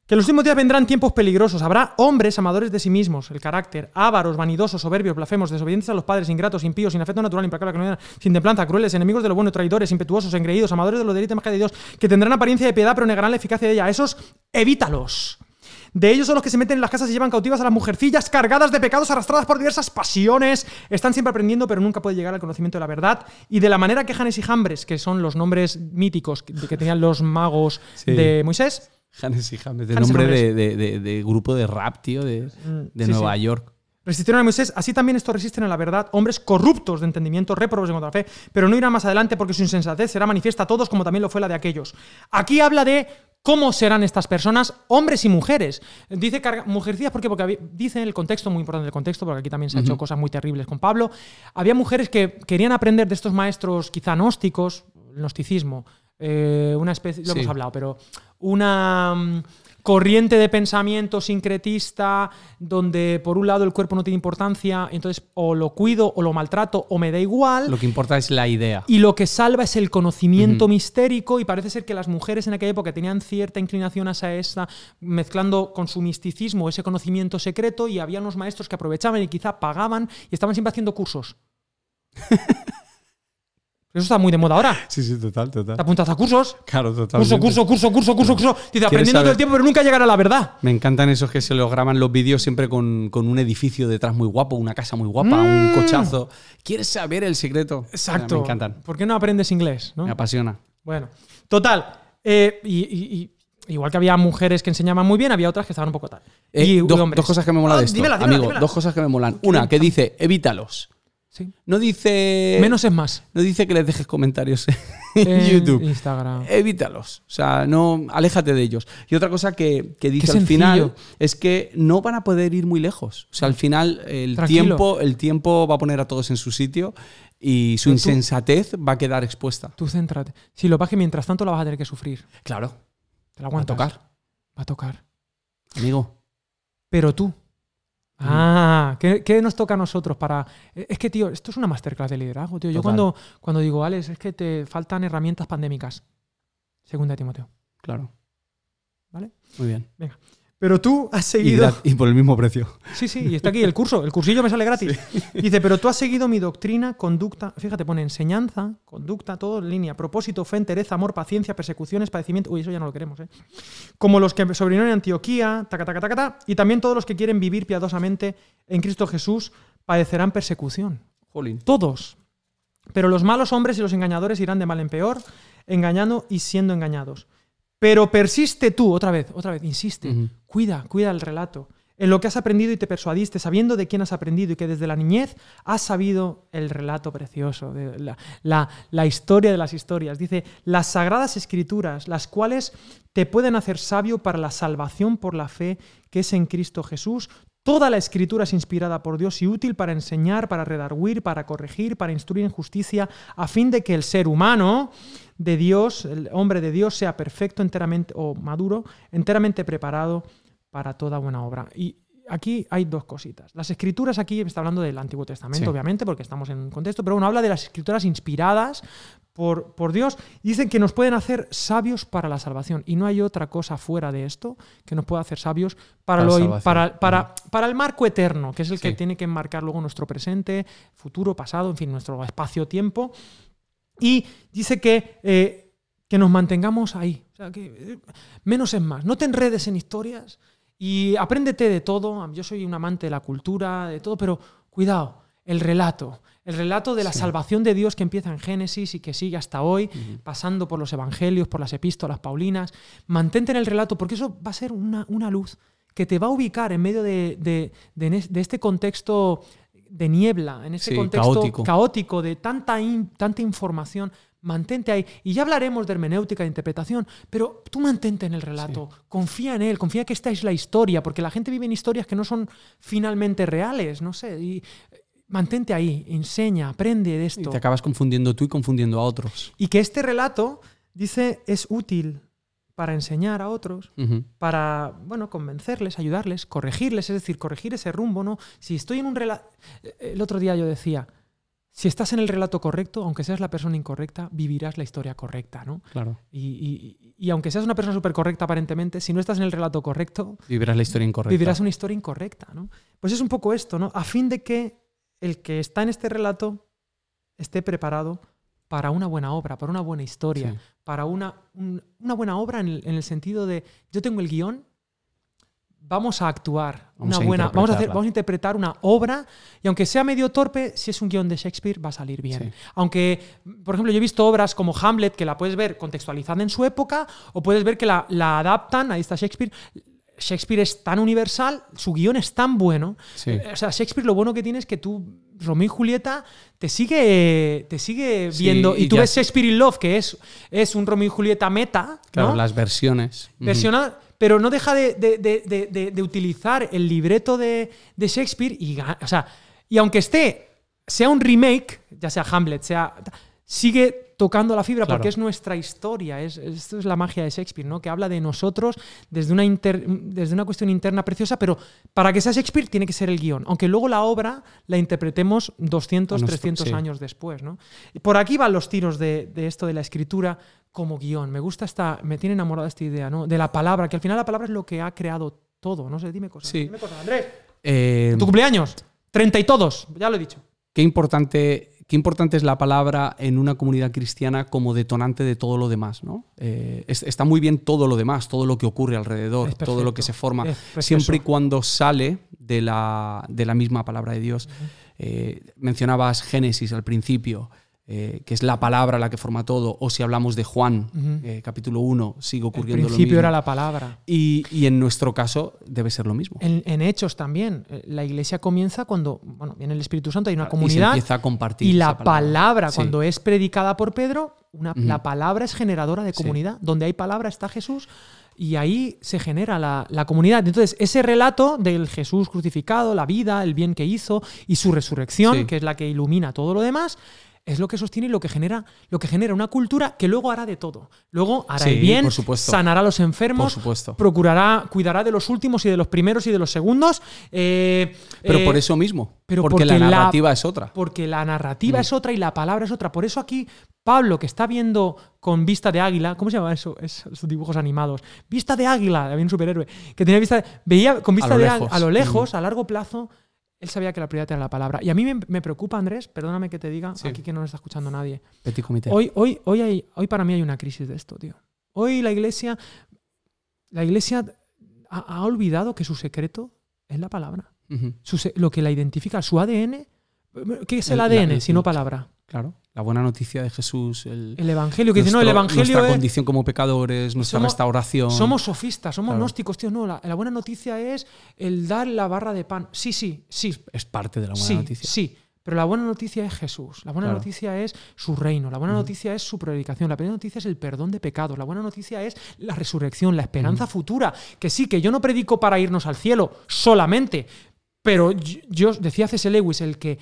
Que en los últimos días vendrán tiempos peligrosos. Habrá hombres amadores de sí mismos, el carácter, ávaros, vanidosos, soberbios, blasfemos, desobedientes a los padres, ingratos, impíos, sin afecto natural, implacables, no sin templanza, crueles, enemigos de lo bueno, traidores, impetuosos, engreídos, amadores de los delitos más que de Dios, que tendrán apariencia de piedad pero negarán la eficacia de ella. Esos, evítalos. De ellos son los que se meten en las casas y llevan cautivas a las mujercillas cargadas de pecados, arrastradas por diversas pasiones. Están siempre aprendiendo, pero nunca pueden llegar al conocimiento de la verdad. Y de la manera que Janes y Jambres, que son los nombres míticos que tenían los magos de Moisés... Janes y Hamlet, el nombre de grupo de rap, tío, de Nueva York. Resistieron a Moisés, así también estos resisten a la verdad, hombres corruptos de entendimiento, réprobos en contra de la fe, pero no irán más adelante porque su insensatez será manifiesta a todos como también lo fue la de aquellos. Aquí habla de cómo serán estas personas, hombres y mujeres. Dice mujercillas, ¿por qué? Porque dice el contexto, muy importante el contexto, porque aquí también se han hecho cosas muy terribles con Pablo. Había mujeres que querían aprender de estos maestros quizá gnósticos, el gnosticismo, una especie, lo hemos hablado, pero una corriente de pensamiento sincretista donde por un lado el cuerpo no tiene importancia, entonces o lo cuido o lo maltrato o me da igual. Lo que importa es la idea. Y lo que salva es el conocimiento mistérico, y parece ser que las mujeres en aquella época tenían cierta inclinación hacia esta, mezclando con su misticismo ese conocimiento secreto, y había unos maestros que aprovechaban y quizá pagaban y estaban siempre haciendo cursos. Eso está muy de moda ahora. Sí, total. Te apuntas a cursos. Claro, total. Curso. Dice, aprendiendo todo el tiempo, pero nunca llegar a la verdad. Me encantan esos que se los graban los vídeos siempre con un edificio detrás muy guapo, una casa muy guapa, un cochazo. ¿Quieres saber el secreto? Exacto. Me encantan. ¿Por qué no aprendes inglés? ¿No? Me apasiona. Bueno, total. Y Igual que había mujeres que enseñaban muy bien, había otras que estaban un poco tal. Y dos cosas que me molan de esto. Dímela, amigo, dímela. Dos cosas que me molan. Una, que dice, evítalos. Sí. No dice... Menos es más. No dice que les dejes comentarios en YouTube. Instagram. Evítalos. O sea, no, aléjate de ellos. Y otra cosa que dice al final es que no van a poder ir muy lejos. O sea, al final el tiempo va a poner a todos en su sitio y su insensatez va a quedar expuesta. Tú céntrate. Si lo pagas, mientras tanto la vas a tener que sufrir. Claro. Te la aguantas. Va a tocar. Amigo. Pero tú. Ah, ¿qué nos toca a nosotros para...? Es que, tío, esto es una masterclass de liderazgo, tío. Yo cuando digo, Alex, es que te faltan herramientas pandémicas. Segunda de Timoteo. Claro. ¿Vale? Muy bien. Venga. Pero tú has seguido... Y por el mismo precio. Sí, sí, y está aquí el curso. El cursillo me sale gratis. Sí. Dice, pero tú has seguido mi doctrina, conducta... Fíjate, pone enseñanza, conducta, todo en línea. Propósito, fe, entereza, amor, paciencia, persecuciones, padecimiento... Uy, eso ya no lo queremos, ¿eh? Como los que sobrevivieron en Antioquía, taca, taca, taca, taca, y también todos los que quieren vivir piadosamente en Cristo Jesús padecerán persecución. Jolín. Todos. Pero los malos hombres y los engañadores irán de mal en peor, engañando y siendo engañados. Pero persiste tú, otra vez, insiste, cuida el relato, en lo que has aprendido y te persuadiste, sabiendo de quién has aprendido y que desde la niñez has sabido el relato precioso, de la historia de las historias. Dice, las sagradas escrituras, las cuales te pueden hacer sabio para la salvación por la fe que es en Cristo Jesús. Toda la escritura es inspirada por Dios y útil para enseñar, para redarguir, para corregir, para instruir en justicia, a fin de que el ser humano de Dios, el hombre de Dios, sea perfecto, enteramente o maduro, enteramente preparado para toda buena obra. Y aquí hay dos cositas. Las escrituras, aquí está hablando del Antiguo Testamento, sí, obviamente, porque estamos en un contexto, pero bueno, habla de las escrituras inspiradas por Dios. Dicen que nos pueden hacer sabios para la salvación. Y no hay otra cosa fuera de esto que nos pueda hacer sabios para el marco eterno, que es el que tiene que enmarcar luego nuestro presente, futuro, pasado, en fin, nuestro espacio-tiempo. Y dice que nos mantengamos ahí. O sea, que menos es más. No te enredes en historias y apréndete de todo. Yo soy un amante de la cultura, de todo, pero cuidado, el relato. El relato de la salvación de Dios que empieza en Génesis y que sigue hasta hoy, pasando por los evangelios, por las epístolas paulinas. Mantente en el relato, porque eso va a ser una luz que te va a ubicar en medio de este contexto de niebla, en este contexto caótico de tanta información. Mantente ahí. Y ya hablaremos de hermenéutica, de interpretación, pero tú mantente en el relato. Sí. Confía en él, confía que esta es la historia, porque la gente vive en historias que no son finalmente reales, no sé. Y mantente ahí, enseña, aprende de esto. Y te acabas confundiendo tú y confundiendo a otros. Y que este relato, dice, es útil para enseñar a otros, para, bueno, convencerles, ayudarles, corregirles, es decir, corregir ese rumbo, ¿no? Si estoy en un relato... El otro día yo decía... Si estás en el relato correcto, aunque seas la persona incorrecta, vivirás la historia correcta, ¿no? Claro. Y aunque seas una persona súper correcta aparentemente, si no estás en el relato correcto... Vivirás la historia incorrecta. Vivirás una historia incorrecta, ¿no? Pues es un poco esto, ¿no? A fin de que el que está en este relato esté preparado para una buena obra, para una buena historia, para una buena obra en el sentido de yo tengo el guión, vamos a actuar, vamos a interpretar una obra, y aunque sea medio torpe, si es un guión de Shakespeare va a salir bien. Sí. Aunque, por ejemplo, yo he visto obras como Hamlet que la puedes ver contextualizada en su época o puedes ver que la adaptan, ahí está Shakespeare. Shakespeare es tan universal, su guión es tan bueno. Sí. O sea, Shakespeare lo bueno que tiene es que tú, Romeo y Julieta, te sigue viendo. Sí, y tú ves Shakespeare in Love, que es un Romeo y Julieta meta. Claro, ¿no? Las versiones. Pero no deja de utilizar el libreto de Shakespeare y aunque sea un remake, ya sea Hamlet, sigue tocando la fibra, porque es nuestra historia. Esto es la magia de Shakespeare, ¿no? Que habla de nosotros desde una cuestión interna preciosa, pero para que sea Shakespeare tiene que ser el guión, aunque luego la obra la interpretemos 200, 300 años después, ¿no? Por aquí van los tiros de esto de la escritura como guión. Me gusta me tiene enamorada esta idea, ¿no? De la palabra, que al final la palabra es lo que ha creado todo. No sé, dime cosas. Sí. Dime cosas, Andrés. Tu cumpleaños, 30 y todos, ya lo he dicho. Qué importante es la palabra en una comunidad cristiana como detonante de todo lo demás, ¿no? Está muy bien todo lo demás, todo lo que ocurre alrededor, todo lo que se forma, siempre y cuando sale de la misma palabra de Dios. Mencionabas Génesis al principio. que es la palabra la que forma todo, o si hablamos de Juan, capítulo 1, sigue ocurriendo lo mismo. El principio era la palabra. Y en nuestro caso debe ser lo mismo. En Hechos también. La iglesia comienza cuando viene el Espíritu Santo, hay una comunidad y se empieza a compartir. Y la palabra cuando es predicada por Pedro, la palabra es generadora de comunidad. Sí. Donde hay palabra está Jesús. Y ahí se genera la comunidad. Entonces, ese relato del Jesús crucificado, la vida, el bien que hizo y su resurrección, que es la que ilumina todo lo demás, es lo que sostiene y lo que genera una cultura que luego hará de todo. Luego hará el bien, sanará a los enfermos, procurará, cuidará de los últimos y de los primeros y de los segundos. Pero por eso mismo, porque la narrativa es otra. Porque la narrativa es otra y la palabra es otra. Por eso aquí Pablo, que está viendo con vista de águila, ¿cómo se llama eso? Esos dibujos animados. Vista de águila, había un superhéroe que tenía veía con vista de águila a lo lejos, a largo plazo. Él sabía que la prioridad era la palabra. Y a mí me preocupa, Andrés, perdóname que te diga, aquí que no nos está escuchando nadie. Petit comité. Hoy para mí hay una crisis de esto, tío. Hoy la iglesia ha olvidado que su secreto es la palabra. Uh-huh. Lo que la identifica, su ADN. ¿Qué es el ADN, sino palabra? Claro. La buena noticia de Jesús, el Evangelio, que dice, el Evangelio es nuestra condición como pecadores, nuestra restauración. Somos sofistas, somos gnósticos, tío. No, la buena noticia es el dar la barra de pan. Sí. Es parte de la buena noticia. Sí, pero la buena noticia es Jesús. La buena noticia es su reino. La buena noticia es su predicación. La buena noticia es el perdón de pecados. La buena noticia es la resurrección, la esperanza futura. Que sí, que yo no predico para irnos al cielo solamente. Pero yo decía C.S. Lewis, el que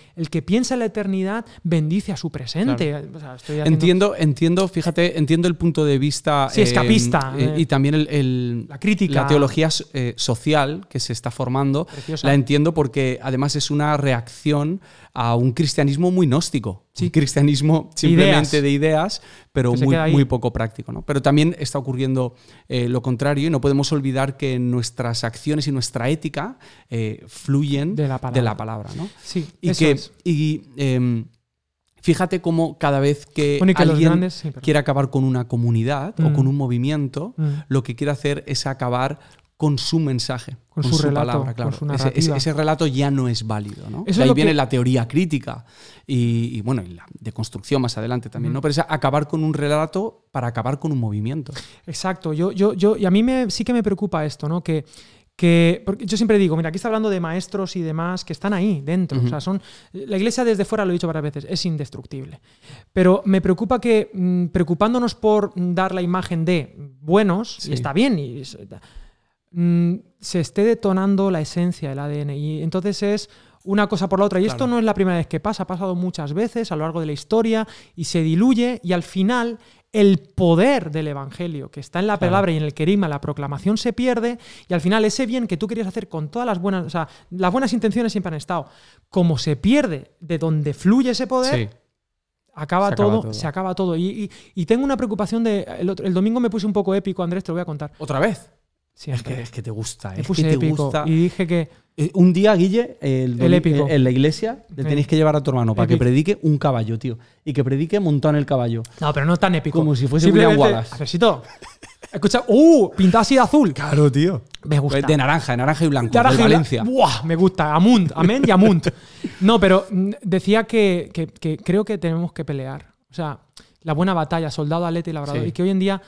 piensa en la eternidad bendice a su presente. Claro. O sea, entiendo el punto de vista. Sí, escapista. Y también la crítica. La teología social que se está formando. Preciosa. La entiendo porque además es una reacción a un cristianismo muy gnóstico. Sí. Un cristianismo simplemente de ideas, pero muy, muy poco práctico, ¿no? Pero también está ocurriendo lo contrario y no podemos olvidar que nuestras acciones y nuestra ética fluyen de la palabra, ¿no? Sí, fíjate cómo cada vez que alguien quiere acabar con una comunidad o con un movimiento, lo que quiere hacer es acabar con su mensaje, con su relato, palabra, claro. Con su ese relato ya no es válido, ¿no? De ahí viene la teoría crítica y la deconstrucción más adelante también, ¿no? Pero es acabar con un relato para acabar con un movimiento. Exacto. Yo y a mí sí que me preocupa esto, ¿no? Que porque yo siempre digo, mira, aquí está hablando de maestros y demás que están ahí dentro. Uh-huh. O sea, la iglesia desde fuera, lo he dicho varias veces, es indestructible. Pero me preocupa que, preocupándonos por dar la imagen de buenos, y está bien, y se esté detonando la esencia del ADN. Y entonces es una cosa por la otra. Y esto no es la primera vez que pasa, ha pasado muchas veces a lo largo de la historia y se diluye y al final el poder del Evangelio que está en la palabra y en el querigma, la proclamación, se pierde y al final ese bien que tú querías hacer con todas las buenas, o sea, las buenas intenciones siempre han estado. Como se pierde de donde fluye ese poder, se acaba todo. Y tengo una preocupación de... El domingo me puse un poco épico, Andrés, te lo voy a contar. ¿Otra vez? Sí, es que te gusta. Me puse épico y dije que... Un día, Guille, en la iglesia le tenéis que llevar a tu hermano para que predique un caballo, tío. Y que predique montado en el caballo. No, pero no tan épico. Como si fuese William Wallace. Necesito. Escucha, pintado así de azul. Claro, tío. Me gusta. Pues de naranja y blanco. De Valencia. Buah, me gusta. Amunt, amén y amunt. No, pero decía que creo que tenemos que pelear. O sea, la buena batalla, soldado, aleta y labrador. Sí. Y que hoy en día...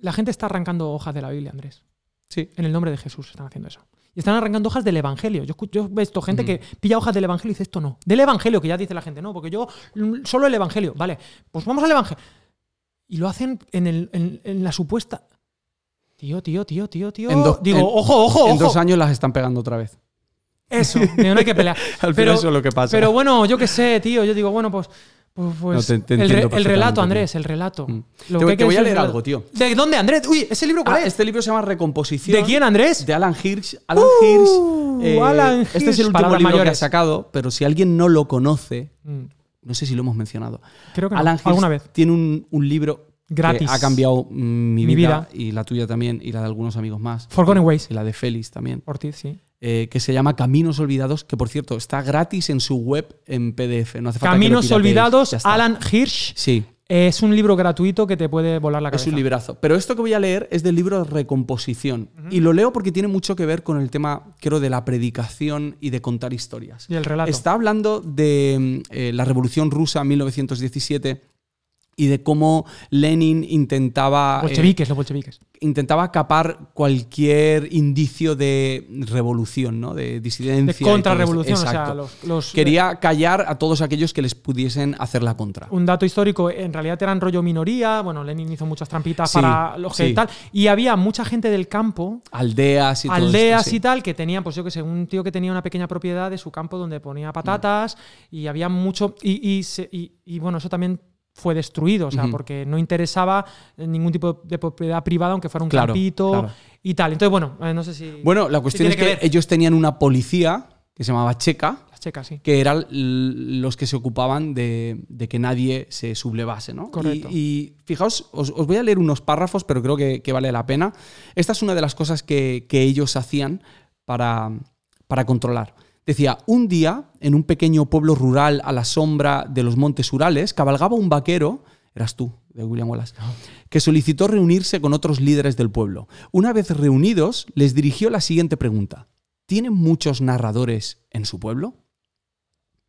la gente está arrancando hojas de la Biblia, Andrés. Sí. En el nombre de Jesús están haciendo eso. Y están arrancando hojas del Evangelio. Yo he visto gente que pilla hojas del Evangelio y dice, esto no. Del Evangelio, que ya dice la gente, no, porque yo solo el Evangelio. Vale, pues vamos al Evangelio. Y lo hacen en la supuesta... Tío. Ojo. En 2 años las están pegando otra vez. Eso, no hay que pelear. Al final eso es lo que pasa. Pero bueno, yo qué sé, tío. Yo digo, bueno, pues no, el relato, Andrés, el relato. Lo te voy a leer algo, tío. ¿De dónde, Andrés? Uy, ¿ese libro cuál es? Este libro se llama Recomposición. ¿De quién, Andrés? De Alan Hirsch. Alan Hirsch. Este es el último libro que ha sacado, pero si alguien no lo conoce, no sé si lo hemos mencionado. Creo que no. Alan Hirsch alguna vez tiene un libro gratis que ha cambiado mi vida y la tuya también y la de algunos amigos más. Forgotten Ways. Y la de Félix también. Ortiz, sí. Que se llama Caminos Olvidados, que por cierto está gratis en su web en PDF. No hace falta Caminos Olvidados, Alan Hirsch. Sí. Es un libro gratuito que te puede volar la cabeza. Es un librazo. Pero esto que voy a leer es del libro Recomposición. Y lo leo porque tiene mucho que ver con el tema, creo, de la predicación y de contar historias. Y el relato. Está hablando de la Revolución Rusa 1917 y de cómo Lenin intentaba... Bolcheviques, los bolcheviques. Intentaba capar cualquier indicio de revolución, ¿no? De disidencia. De contrarrevolución. Exacto. O sea, quería callar a todos aquellos que les pudiesen hacer la contra. Un dato histórico, en realidad eran rollo minoría, bueno, Lenin hizo muchas trampitas para los que tal, y había mucha gente del campo. Aldeas y todo esto, y tal, que tenían, pues yo que sé, un tío que tenía una pequeña propiedad de su campo donde ponía patatas, y había mucho... Y bueno, eso también... fue destruido, o sea, porque no interesaba ningún tipo de propiedad privada, aunque fuera un campito y tal. Entonces, bueno, no sé si... Bueno, la cuestión es que ellos tenían una policía que se llamaba Checa, que eran los que se ocupaban de que nadie se sublevase, ¿no? Correcto. Y fijaos, os voy a leer unos párrafos, pero creo que vale la pena. Esta es una de las cosas que ellos hacían para controlar. Decía, un día, en un pequeño pueblo rural a la sombra de los montes Urales, cabalgaba un vaquero, eras tú, de William Wallace, que solicitó reunirse con otros líderes del pueblo. Una vez reunidos, les dirigió la siguiente pregunta. ¿Tienen muchos narradores en su pueblo?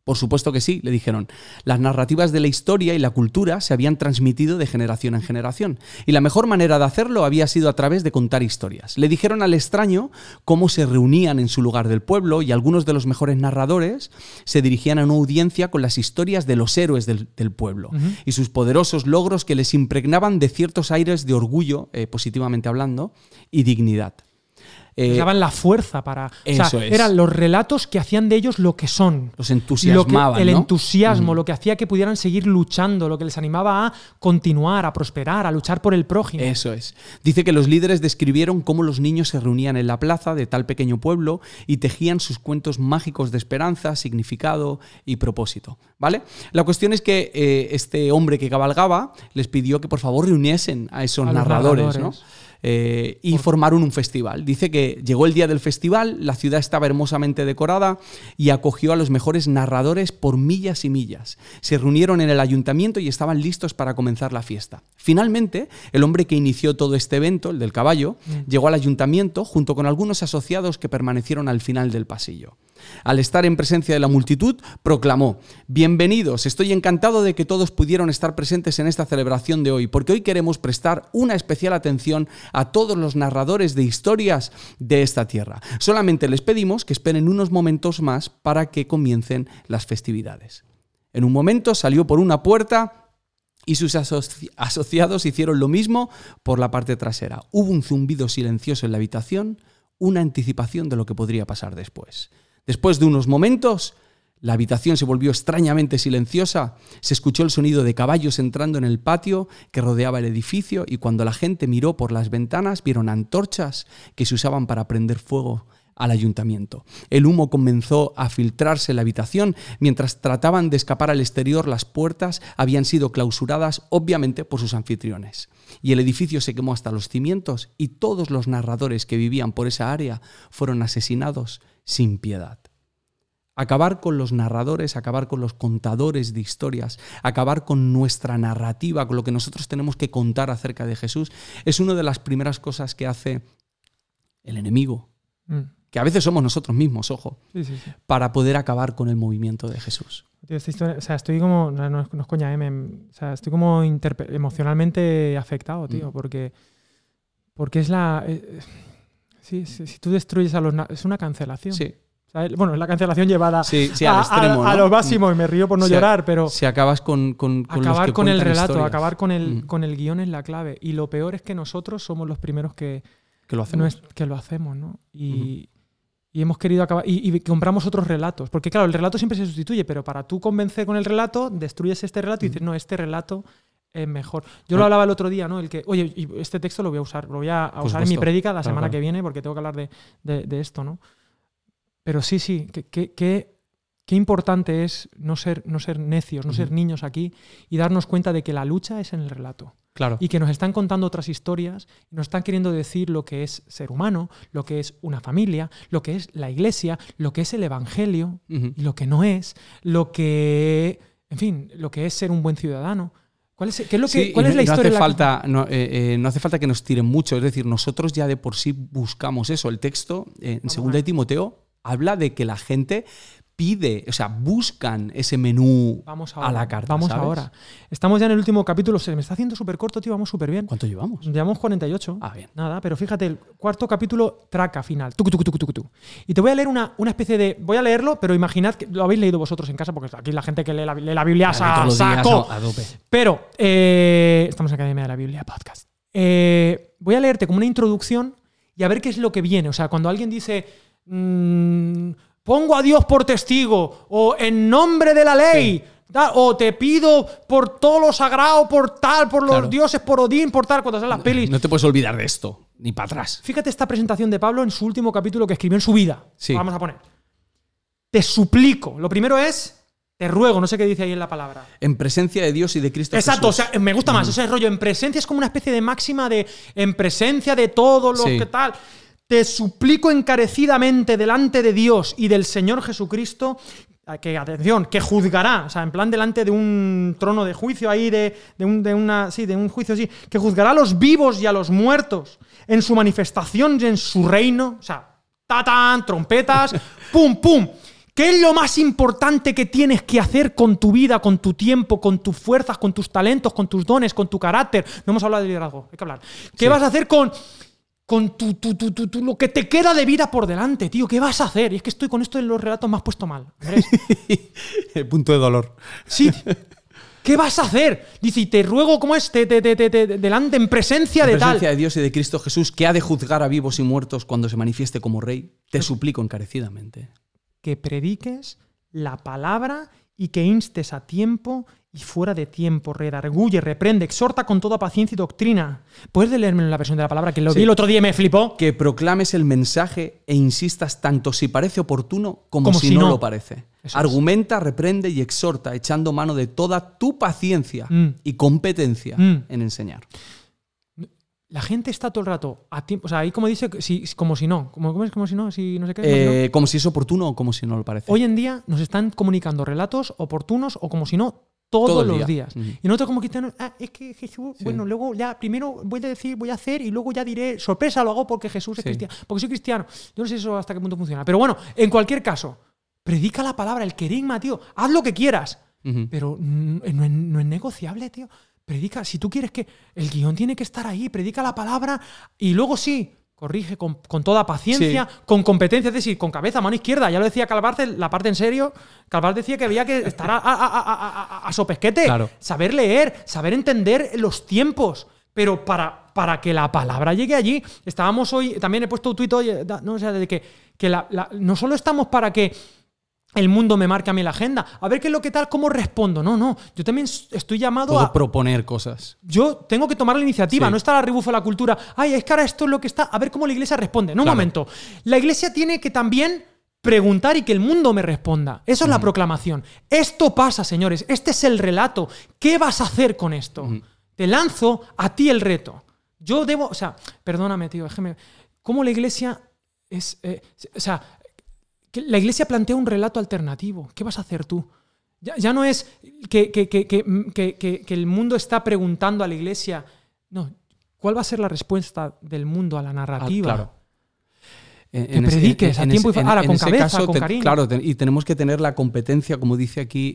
Por supuesto que sí, le dijeron. Las narrativas de la historia y la cultura se habían transmitido de generación en generación, y la mejor manera de hacerlo había sido a través de contar historias. Le dijeron al extraño cómo se reunían en su lugar del pueblo, y algunos de los mejores narradores se dirigían a una audiencia con las historias de los héroes del pueblo y sus poderosos logros que les impregnaban de ciertos aires de orgullo, positivamente hablando, y dignidad. Daban la fuerza para... Eso es. Eran los relatos que hacían de ellos lo que son. Los entusiasmaban, ¿no? El entusiasmo, lo que hacía que pudieran seguir luchando, lo que les animaba a continuar, a prosperar, a luchar por el prójimo. Eso es. Dice que los líderes describieron cómo los niños se reunían en la plaza de tal pequeño pueblo y tejían sus cuentos mágicos de esperanza, significado y propósito. ¿Vale? La cuestión es que este hombre que cabalgaba les pidió que por favor reuniesen a esos narradores, ¿no? Y formaron un festival. Dice que llegó el día del festival, la ciudad estaba hermosamente decorada y acogió a los mejores narradores por millas y millas. Se reunieron en el ayuntamiento y estaban listos para comenzar la fiesta. Finalmente, el hombre que inició todo este evento, el del caballo, llegó al ayuntamiento junto con algunos asociados que permanecieron al final del pasillo. Al estar en presencia de la multitud, proclamó: «Bienvenidos, estoy encantado de que todos pudieron estar presentes en esta celebración de hoy, porque hoy queremos prestar una especial atención a todos los narradores de historias de esta tierra. Solamente les pedimos que esperen unos momentos más para que comiencen las festividades». En un momento salió por una puerta... y sus asociados hicieron lo mismo por la parte trasera. Hubo un zumbido silencioso en la habitación, una anticipación de lo que podría pasar después. Después de unos momentos, la habitación se volvió extrañamente silenciosa. Se escuchó el sonido de caballos entrando en el patio que rodeaba el edificio, y cuando la gente miró por las ventanas, vieron antorchas que se usaban para prender fuego al ayuntamiento. El humo comenzó a filtrarse en la habitación. Mientras trataban de escapar al exterior, las puertas habían sido clausuradas, obviamente, por sus anfitriones. Y el edificio se quemó hasta los cimientos, y todos los narradores que vivían por esa área fueron asesinados sin piedad. Acabar con los narradores, acabar con los contadores de historias, acabar con nuestra narrativa, con lo que nosotros tenemos que contar acerca de Jesús, es una de las primeras cosas que hace el enemigo. Que a veces somos nosotros mismos, ojo, para poder acabar con el movimiento de Jesús. Esta historia, o sea, estoy como, no es coña, o sea, estoy como emocionalmente afectado, tío, porque es la... si tú destruyes a los... Es una cancelación. Sí. Bueno, es la cancelación llevada al extremo, ¿no? A lo máximo, y me río por no llorar, pero... Si acabas con acabar con el relato, historias. Acabar con el guión es la clave. Y lo peor es que nosotros somos los primeros que lo hacemos. No es que lo hacemos, ¿no? Y hemos querido acabar... Y compramos otros relatos. Porque, claro, el relato siempre se sustituye, pero para tú convencer con el relato, destruyes este relato y dices, no, este relato es mejor. Yo lo hablaba el otro día, ¿no? El que, oye, este texto lo voy a usar, en mi prédica la semana que viene, porque tengo que hablar de esto, ¿no? Pero sí, qué importante es no ser necios, no ser niños aquí, y darnos cuenta de que la lucha es en el relato. Claro. Y que nos están contando otras historias, nos están queriendo decir lo que es ser humano, lo que es una familia, lo que es la iglesia, lo que es el evangelio, lo que no es, lo que es ser un buen ciudadano. ¿Cuál es la historia? No hace falta que nos tiren mucho. Es decir, nosotros ya de por sí buscamos eso. El texto en Segunda de Timoteo habla de que la gente pide, o sea, buscan ese menú a la carta. Vamos ahora. Estamos ya en el último capítulo. Se me está haciendo súper corto, tío. Vamos súper bien. ¿Cuánto llevamos? Llevamos 48. Ah, bien. Nada, pero fíjate, el cuarto capítulo, traca final. Y te voy a leer una especie de... Voy a leerlo, pero imaginad que lo habéis leído vosotros en casa, porque aquí la gente que lee la Biblia saco. Pero estamos en Academia de la Biblia Podcast. Voy a leerte como una introducción y a ver qué es lo que viene. O sea, cuando alguien dice... pongo a Dios por testigo, o en nombre de la ley, sí, o te pido por todo lo sagrado, por tal, por los dioses, por Odín, por tal, cuando salen las pelis. No te puedes olvidar de esto, ni para atrás. Fíjate esta presentación de Pablo en su último capítulo que escribió en su vida. Sí. Vamos a poner. Te suplico. Lo primero es, te ruego, no sé qué dice ahí en la palabra. En presencia de Dios y de Cristo Jesús. Exacto, o sea, me gusta más. O sea, el rollo en presencia es como una especie de máxima de en presencia de todo lo que tal... Te suplico encarecidamente delante de Dios y del Señor Jesucristo, que, atención, que juzgará, o sea, en plan delante de un trono de juicio ahí, de un juicio así, que juzgará a los vivos y a los muertos en su manifestación y en su reino, o sea, tatán, trompetas, pum, pum. ¿Qué es lo más importante que tienes que hacer con tu vida, con tu tiempo, con tus fuerzas, con tus talentos, con tus dones, con tu carácter? No hemos hablado de liderazgo, hay que hablar. ¿Qué vas a hacer con tu lo que te queda de vida por delante, tío? ¿Qué vas a hacer? Y es que estoy con esto en los relatos más puesto mal. El punto de dolor. Sí. ¿Qué vas a hacer? Dice, y te ruego, ¿cómo es? Delante, en presencia de tal. En presencia de Dios y de Cristo Jesús, que ha de juzgar a vivos y muertos cuando se manifieste como Rey, te suplico encarecidamente que prediques la palabra y que instes a tiempo y fuera de tiempo, redarguye, reprende, exhorta con toda paciencia y doctrina. ¿Puedes leerme la versión de la palabra? Que lo vi el otro día y me flipó. Que proclames el mensaje e insistas tanto si parece oportuno como si no lo parece. Eso argumenta, reprende y exhorta, echando mano de toda tu paciencia y competencia en enseñar. La gente está todo el rato a tiempo. O sea, ahí como dice, como si no. ¿Cómo es como si no? Si no sé qué, si no. Como si es oportuno o como si no lo parece. Hoy en día nos están comunicando relatos oportunos o como si no todos los días. Y nosotros como cristianos, es que Jesús, bueno, luego ya primero voy a hacer y luego ya diré, sorpresa, lo hago porque Jesús es cristiano, porque soy cristiano. Yo no sé eso hasta qué punto funciona, pero bueno, en cualquier caso, predica la palabra, el querigma, tío, haz lo que quieras, pero no es negociable, tío. Predica, si tú quieres que el guión tiene que estar ahí, predica la palabra y luego corrige con toda paciencia, con competencia, es decir, con cabeza, mano izquierda. Ya lo decía Calvárcel, la parte en serio. Calvárcel decía que había que estar a sopesquete, saber leer, saber entender los tiempos, pero para que la palabra llegue allí. Estábamos hoy, también he puesto un tuit hoy, de que no solo estamos para que el mundo me marque a mí la agenda. A ver qué es lo que tal, cómo respondo. No. Yo también estoy llamado a proponer cosas. Yo tengo que tomar la iniciativa, no estar a rebufo de la cultura. Ay, es que ahora esto es lo que está. A ver cómo la iglesia responde. No, un momento. La iglesia tiene que también preguntar y que el mundo me responda. Eso es la proclamación. Esto pasa, señores. Este es el relato. ¿Qué vas a hacer con esto? Te lanzo a ti el reto. Yo debo... O sea, perdóname, tío. Déjeme... ¿Cómo la iglesia es... La iglesia plantea un relato alternativo. ¿Qué vas a hacer tú? Ya no es que el mundo está preguntando a la iglesia. No, ¿cuál va a ser la respuesta del mundo a la narrativa? Que prediques a tiempo y ahora con cabeza, con cariño. Claro, y tenemos que tener la competencia, como dice aquí,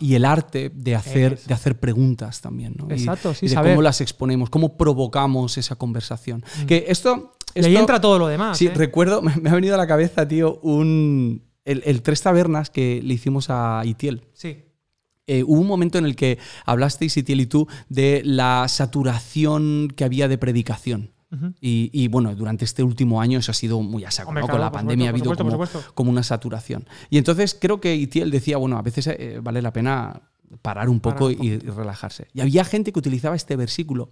y el arte de hacer preguntas también, ¿no? Exacto, sí, saber cómo las exponemos, cómo provocamos esa conversación. Que esto y ahí entra todo lo demás. Sí, recuerdo, me ha venido a la cabeza, tío, el Tres Tabernas que le hicimos a Itiel. Sí. Hubo un momento en el que hablasteis, Itiel y tú, de la saturación que había de predicación. Y bueno, durante este último año eso ha sido muy a saco, ¿no? Con la pandemia ha habido como una saturación. Y entonces creo que Itiel decía, bueno, a veces vale la pena parar un poco y relajarse. Y había gente que utilizaba este versículo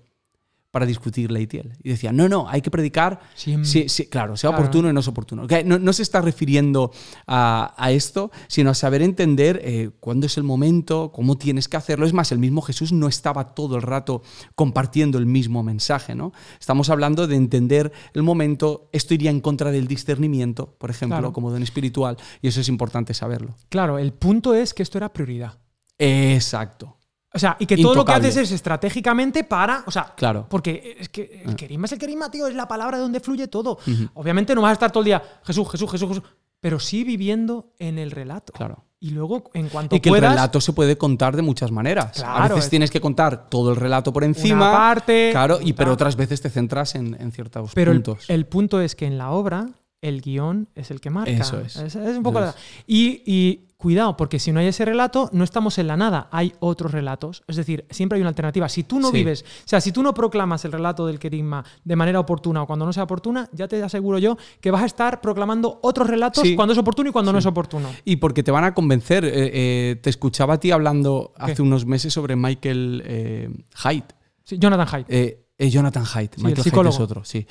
para discutir la Itiel. Y decía, no, hay que predicar, sea oportuno y no es oportuno. No se está refiriendo a esto, sino a saber entender cuándo es el momento, cómo tienes que hacerlo. Es más, el mismo Jesús no estaba todo el rato compartiendo el mismo mensaje, ¿no? Estamos hablando de entender el momento. Esto iría en contra del discernimiento, por ejemplo, como don espiritual, y eso es importante saberlo. Claro, el punto es que esto era prioridad. Exacto. O sea, y que todo intocable. Lo que haces es estratégicamente para... O sea, claro. Porque es que el querigma es el querigma, tío. Es la palabra de donde fluye todo. Uh-huh. Obviamente no vas a estar todo el día Jesús, Jesús, Jesús, Jesús. Pero sí viviendo en el relato. Claro. Y luego, en cuanto y que puedas, el relato se puede contar de muchas maneras. Claro, a veces tienes que contar todo el relato por encima. Una parte. Claro, y, pero otras veces te centras en ciertos puntos. Pero el punto es que en la obra, el guión es el que marca. Eso es. Es un poco la... Y cuidado, porque si no hay ese relato, no estamos en la nada. Hay otros relatos. Es decir, siempre hay una alternativa. Si tú no vives, o sea, si tú no proclamas el relato del querigma de manera oportuna o cuando no sea oportuna, ya te aseguro yo que vas a estar proclamando otros relatos cuando es oportuno y cuando no es oportuno. Y porque te van a convencer. Te escuchaba a ti hablando hace unos meses sobre Michael Haidt. Sí, Jonathan Haidt. Jonathan Haidt. Sí, Michael Haidt es otro, sí.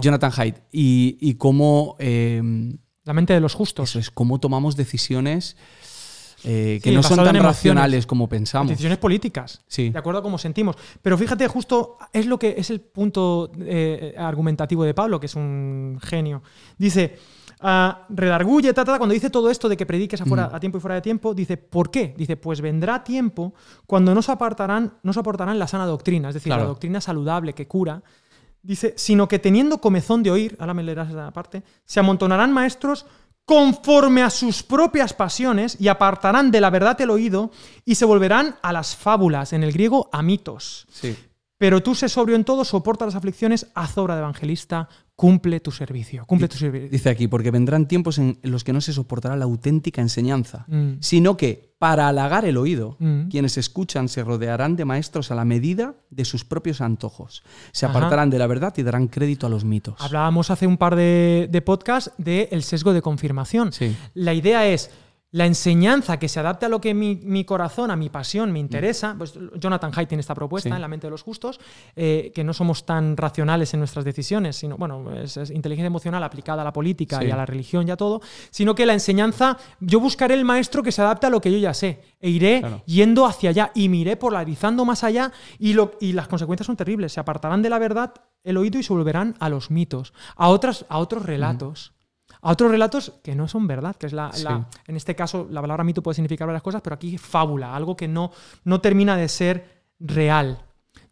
Jonathan Haidt. Y cómo... La mente de los justos. Eso es, cómo tomamos decisiones que no son tan racionales como pensamos. Decisiones políticas, de acuerdo a cómo sentimos. Pero fíjate, justo es lo que es el punto argumentativo de Pablo, que es un genio. Dice, redarguye, cuando dice todo esto de que prediques a tiempo y fuera de tiempo, dice, ¿por qué? Dice, pues vendrá tiempo cuando no soportarán la sana doctrina, es decir, la doctrina saludable que cura. Dice, sino que teniendo comezón de oír, ahora me leerás esa parte, se amontonarán maestros conforme a sus propias pasiones y apartarán de la verdad el oído y se volverán a las fábulas, en el griego a mitos. Sí. Pero tú sé sobrio en todo, soporta las aflicciones, haz obra de evangelista, cumple tu servicio. Dice aquí, porque vendrán tiempos en los que no se soportará la auténtica enseñanza, sino que para halagar el oído, quienes escuchan se rodearán de maestros a la medida de sus propios antojos. Se apartarán de la verdad y darán crédito a los mitos. Hablábamos hace un par de podcasts del sesgo de confirmación. Sí. La idea es la enseñanza que se adapte a lo que mi corazón, a mi pasión, me interesa. Pues Jonathan Haidt tiene esta propuesta en La mente de los justos, que no somos tan racionales en nuestras decisiones, sino, bueno, es inteligencia emocional aplicada a la política y a la religión y a todo, sino que la enseñanza, yo buscaré el maestro que se adapte a lo que yo ya sé, e iré yendo hacia allá y me iré polarizando más allá y las consecuencias son terribles. Se apartarán de la verdad el oído y se volverán a los mitos, a otros relatos. A otros relatos que no son verdad, que es en este caso, la palabra mito puede significar varias cosas, pero aquí fábula, algo que no termina de ser real,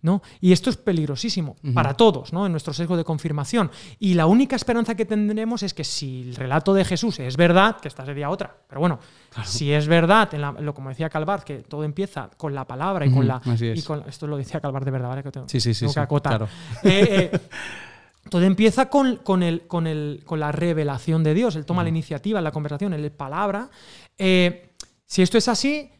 ¿no? Y esto es peligrosísimo para todos, ¿no? En nuestro sesgo de confirmación. Y la única esperanza que tendremos es que si el relato de Jesús es verdad, que esta sería otra, pero bueno, si es verdad, como decía Calvart, que todo empieza con la palabra y con la... Y con, esto lo decía Calvart de verdad, ¿vale? Que tengo que acotar. Claro. Todo empieza con la revelación de Dios. Él toma la iniciativa en la conversación, en la palabra. Si esto es así,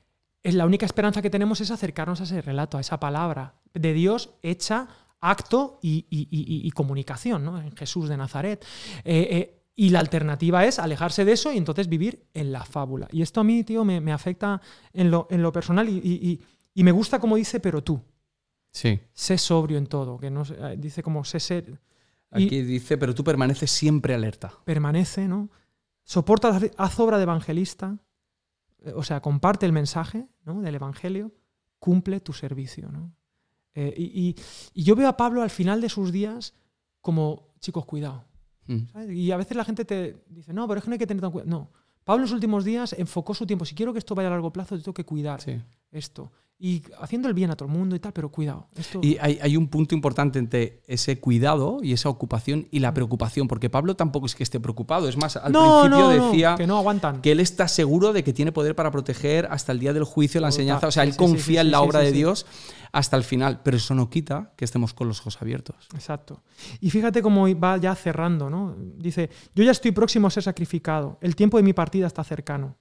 la única esperanza que tenemos es acercarnos a ese relato, a esa palabra de Dios hecha acto y comunicación, ¿no? En Jesús de Nazaret. Y la alternativa es alejarse de eso y entonces vivir en la fábula. Y esto a mí, tío, me afecta en lo personal y me gusta como dice, pero tú. Sí. Sé sobrio en todo. Que no, dice como sé ser... Aquí dice, pero tú permaneces siempre alerta. Permanece, ¿no? Soporta, haz obra de evangelista, o sea, comparte el mensaje, ¿no? Del evangelio, cumple tu servicio, ¿no? Y yo veo a Pablo al final de sus días como, chicos, cuidado. ¿Sabes? Y a veces la gente te dice, no, pero es que no hay que tener tan cuidado. No, Pablo en los últimos días enfocó su tiempo. Si quiero que esto vaya a largo plazo, yo tengo que cuidar esto. Y haciendo el bien a todo el mundo y tal, pero cuidado. Esto... Y hay un punto importante entre ese cuidado y esa ocupación y la preocupación, porque Pablo tampoco es que esté preocupado. Es más, al principio decía que no aguantan, que él está seguro de que tiene poder para proteger hasta el día del juicio la enseñanza. O sea, él confía en la obra de Dios hasta el final, pero eso no quita que estemos con los ojos abiertos. Exacto. Y fíjate cómo va ya cerrando, ¿no? Dice, yo ya estoy próximo a ser sacrificado. El tiempo de mi partida está cercano.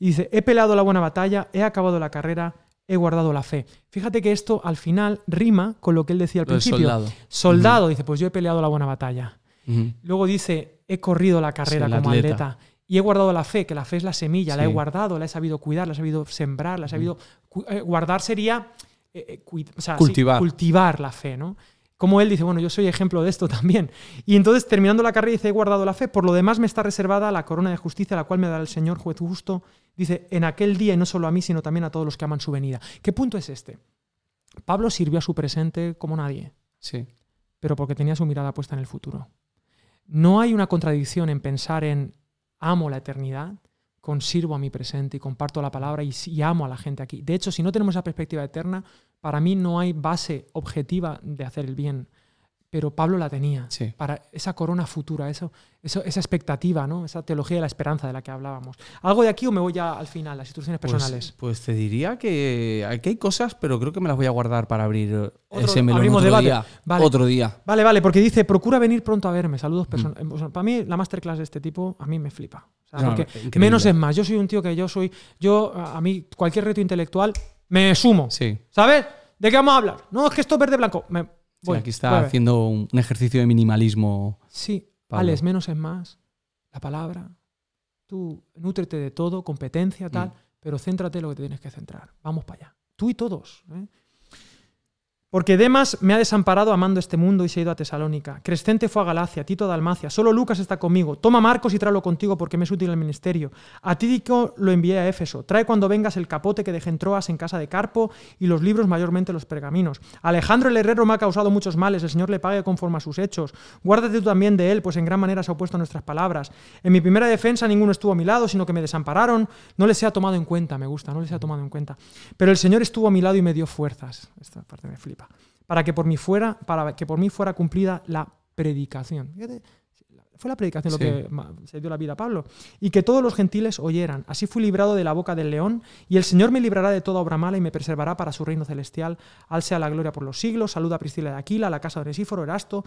Y dice, he peleado la buena batalla, he acabado la carrera, he guardado la fe. Fíjate que esto al final rima con lo que él decía al principio. Soldado, dice, pues yo he peleado la buena batalla. Luego dice, he corrido la carrera como atleta y he guardado la fe, que la fe es la semilla, la he guardado, la he sabido cuidar, la he sabido sembrar, la he sabido... Guardar sería cultivar. Sí, cultivar la fe, ¿no? Como él dice, bueno, yo soy ejemplo de esto también. Y entonces, terminando la carrera, dice, he guardado la fe, por lo demás me está reservada la corona de justicia, la cual me dará el Señor, juez justo, dice, en aquel día, y no solo a mí, sino también a todos los que aman su venida. ¿Qué punto es este? Pablo sirvió a su presente como nadie, pero porque tenía su mirada puesta en el futuro. No hay una contradicción en pensar en amo la eternidad, conservo a mi presente y comparto la palabra y amo a la gente aquí. De hecho, si no tenemos esa perspectiva eterna, para mí no hay base objetiva de hacer el bien. Pero Pablo la tenía, sí, para esa corona futura, esa expectativa, ¿no? Esa teología de la esperanza de la que hablábamos. ¿Algo de aquí o me voy ya al final, las instrucciones personales? Pues te diría que aquí hay cosas, pero creo que me las voy a guardar para abrir ese melón otro día. Vale, porque dice, procura venir pronto a verme, saludos personales. Para mí la masterclass de este tipo, a mí me flipa. O sea, menos es más, yo soy un tío que a mí cualquier reto intelectual me sumo, sí, ¿sabes? ¿De qué vamos a hablar? No, es que esto es verde-blanco. Bueno, aquí está haciendo un ejercicio de minimalismo. Sí, Pablo. Alex, menos es más. La palabra. Tú nútrete de todo, competencia, tal, pero céntrate en lo que te tienes que centrar. Vamos para allá. Tú y todos. Porque Demas me ha desamparado amando este mundo y se ha ido a Tesalónica. Crescente fue a Galacia, Tito a Dalmacia. Solo Lucas está conmigo. Toma Marcos y tráelo contigo porque me es útil el ministerio. A Tídico lo envié a Éfeso. Trae cuando vengas el capote que dejé en Troas en casa de Carpo y los libros, mayormente los pergaminos. Alejandro el herrero me ha causado muchos males. El Señor le pague conforme a sus hechos. Guárdate tú también de él, pues en gran manera se ha opuesto a nuestras palabras. En mi primera defensa ninguno estuvo a mi lado, sino que me desampararon. No les he tomado en cuenta, me gusta, no les he tomado en cuenta. Pero el Señor estuvo a mi lado y me dio fuerzas. Esta parte me flipa. Para que por mí fuera cumplida la predicación. Fue la predicación, sí, lo que se dio la vida a Pablo. Y que todos los gentiles oyeran. Así fui librado de la boca del león, y el Señor me librará de toda obra mala y me preservará para su reino celestial. Al sea la gloria por los siglos. Saluda a Priscila de Aquila, a la casa de Onesíforo, Erasto.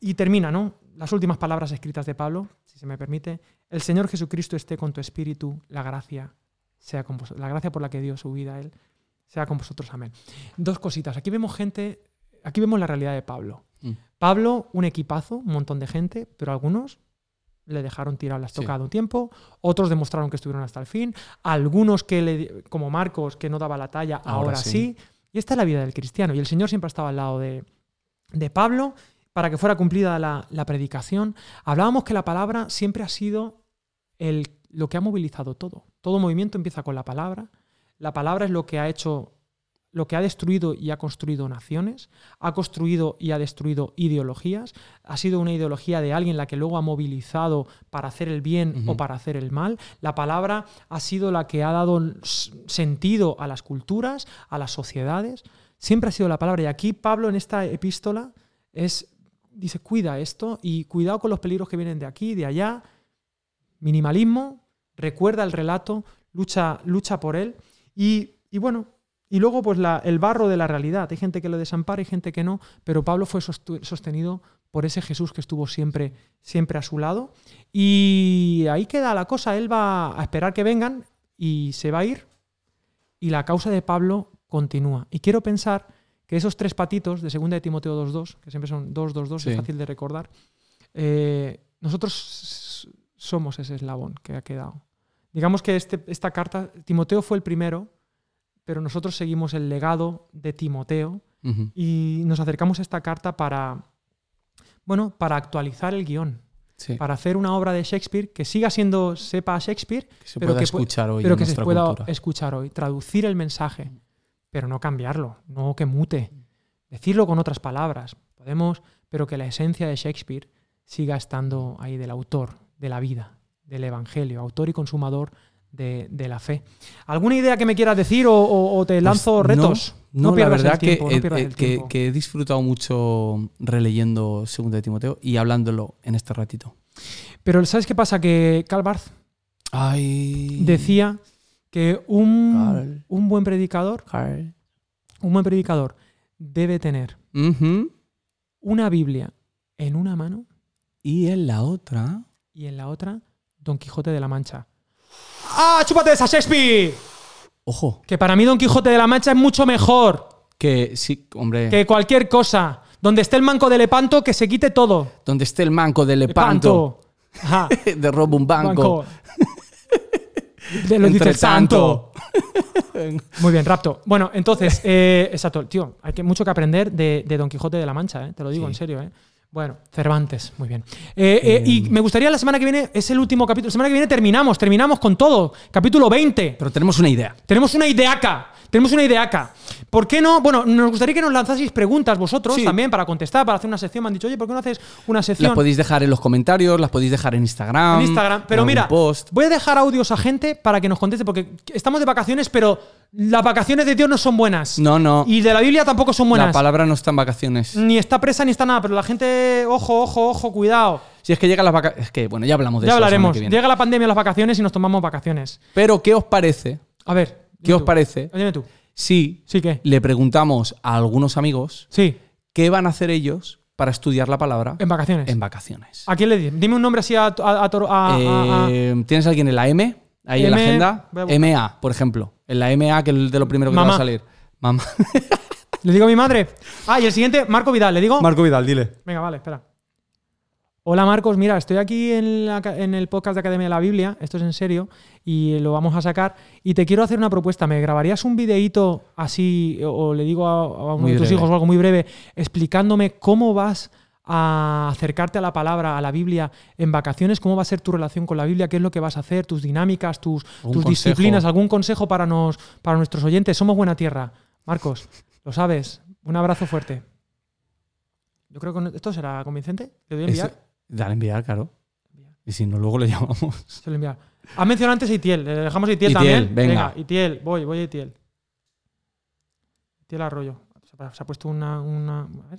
Y termina, ¿no? Las últimas palabras escritas de Pablo, si se me permite. El Señor Jesucristo esté con tu espíritu. La gracia sea con vosotros. La gracia por la que dio su vida a él sea con vosotros, amén. Dos cositas. Aquí vemos la realidad de Pablo. Pablo, un equipazo, un montón de gente, pero algunos le dejaron tirar la estocada un tiempo, otros demostraron que estuvieron hasta el fin, algunos como Marcos, que no daba la talla, ahora sí. Y esta es la vida del cristiano. Y el Señor siempre estaba al lado de Pablo para que fuera cumplida la predicación. Hablábamos que la palabra siempre ha sido lo que ha movilizado todo. Todo movimiento empieza con la palabra. La palabra es lo que ha destruido y ha construido naciones, ha construido y ha destruido ideologías, ha sido una ideología de alguien la que luego ha movilizado para hacer el bien o para hacer el mal. La palabra ha sido la que ha dado sentido a las culturas, a las sociedades. Siempre ha sido la palabra. Y aquí Pablo, en esta epístola, dice, cuida esto y cuidado con los peligros que vienen de aquí, de allá. Minimalismo, recuerda el relato, lucha por él. Y bueno, y luego pues el barro de la realidad. Hay gente que lo desampara, hay gente que no, pero Pablo fue sostenido por ese Jesús que estuvo siempre a su lado. Y ahí queda la cosa. Él va a esperar que vengan y se va a ir. Y la causa de Pablo continúa. Y quiero pensar que esos tres patitos de Segunda de Timoteo 2.2, que siempre son 2.2.2, sí, es fácil de recordar, nosotros somos ese eslabón que ha quedado. Digamos que esta carta, Timoteo fue el primero, pero nosotros seguimos el legado de Timoteo y nos acercamos a esta carta para actualizar el guión, sí, para hacer una obra de Shakespeare que sepa Shakespeare, que se pueda escuchar hoy, traducir el mensaje, pero no cambiarlo, no que mute, decirlo con otras palabras, pero que la esencia de Shakespeare siga estando ahí, del autor, de la vida, del Evangelio, autor y consumador de la fe. ¿Alguna idea que me quieras decir o te lanzo retos? No, la verdad que he disfrutado mucho releyendo 2 de Timoteo y hablándolo en este ratito. Pero ¿sabes qué pasa? Que Karl Barth decía que un buen predicador debe tener una Biblia en una mano y en la otra Don Quijote de la Mancha. ¡Ah, chúpate esa, Shakespeare! Ojo. Que para mí Don Quijote de la Mancha es mucho mejor. Que sí, hombre. Que cualquier cosa. Donde esté el manco de Lepanto, que se quite todo. Donde esté el manco de Lepanto. Ajá. De robo un banco. De lo dice santo. Muy bien, rapto. Bueno, entonces, exacto, tío, hay mucho que aprender de Don Quijote de la Mancha, te lo digo en serio. Bueno, Cervantes, muy bien. Y me gustaría la semana que viene, es el último capítulo, la semana que viene terminamos con todo, capítulo 20. Pero tenemos una idea. Tenemos una idea acá. ¿Por qué no? Bueno, nos gustaría que nos lanzaseis preguntas vosotros también para contestar, para hacer una sección. Me han dicho, oye, ¿por qué no haces una sección? Las podéis dejar en los comentarios, las podéis dejar en Instagram. Pero mira, voy a dejar audios a gente para que nos conteste, porque estamos de vacaciones, pero las vacaciones de Dios no son buenas. No. Y de la Biblia tampoco son buenas. La palabra no está en vacaciones. Ni está presa ni está nada, pero la gente, ojo, cuidado. Si es que llegan las vacaciones. Es que, bueno, ya hablamos de eso. Ya hablaremos. Llega la pandemia, las vacaciones y nos tomamos vacaciones. Pero, ¿qué os parece? A ver. ¿Qué os parece? Dime tú. ¿Qué? Le preguntamos a algunos amigos qué van a hacer ellos para estudiar la palabra en vacaciones. ¿A quién le dices? Dime un nombre así a ¿Tienes alguien en la M? Ahí en la agenda. MA, por ejemplo. En la MA, que es de lo primero que te va a salir. Mamá. Le digo a mi madre. Y el siguiente, Marco Vidal. ¿Le digo? Marco Vidal, dile. Venga, vale, espera. Hola Marcos, mira, estoy aquí en el podcast de Academia de la Biblia, esto es en serio, y lo vamos a sacar, y te quiero hacer una propuesta, ¿me grabarías un videíto así, o le digo a uno de tus hijos o algo muy breve, explicándome cómo vas a acercarte a la palabra, a la Biblia en vacaciones, cómo va a ser tu relación con la Biblia, qué es lo que vas a hacer, tus dinámicas, tus disciplinas, algún consejo para nuestros oyentes? Somos buena tierra, Marcos, lo sabes, un abrazo fuerte. Yo creo que esto será convincente, ¿le doy a enviar? Dale a enviar, claro. Y si no, luego le llamamos. Se lo envía. Has mencionado antes a Itiel. Le dejamos a Itiel también. Venga, Itiel. Voy a Itiel. Itiel Arroyo. Se ha puesto una... A ver.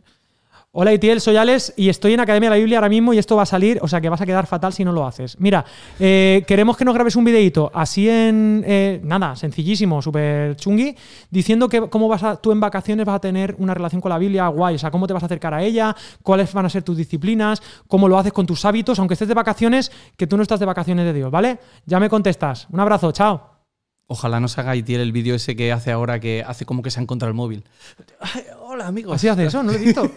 Hola Itiel, soy Alex y estoy en Academia de la Biblia ahora mismo y esto va a salir, o sea que vas a quedar fatal si no lo haces. Mira, queremos que nos grabes un videíto así en... nada, sencillísimo, súper chungui, diciendo que cómo tú en vacaciones vas a tener una relación con la Biblia guay, o sea, cómo te vas a acercar a ella, cuáles van a ser tus disciplinas, cómo lo haces con tus hábitos, aunque estés de vacaciones, que tú no estás de vacaciones de Dios, ¿vale? Ya me contestas. Un abrazo, chao. Ojalá no se haga Itiel el vídeo ese que hace ahora, que hace como que se ha encontrado el móvil. Ay, hola, amigos. ¿Así hace eso? No lo he visto.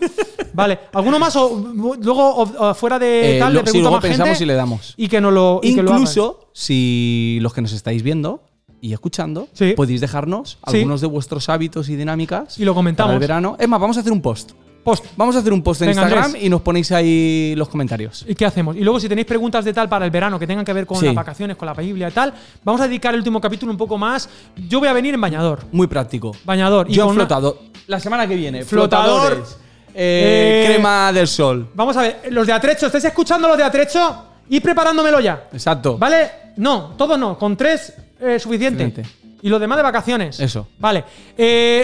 Vale. ¿Alguno más? Luego, fuera de tal, le pregunto más gente. Sí, luego pensamos y le damos. Y que no lo... Incluso, si los que nos estáis viendo y escuchando, podéis dejarnos algunos de vuestros hábitos y dinámicas. Y lo comentamos. Para el verano. Es más, vamos a hacer un post. Vamos a hacer un post en Instagram, Andrés, y nos ponéis ahí los comentarios. ¿Y qué hacemos? Y luego, si tenéis preguntas de tal para el verano que tengan que ver con las vacaciones, con la Biblia y tal, vamos a dedicar el último capítulo un poco más. Yo voy a venir en bañador. Muy práctico. Bañador. Yo en flotador. La semana que viene. Flotadores. Crema del sol. Vamos a ver. Los de atrecho. ¿Estáis escuchando los de atrecho? Ir preparándomelo ya. Exacto. ¿Vale? No, todo no. Con 3 suficiente. Excelente. Y los demás de vacaciones. Eso. Vale.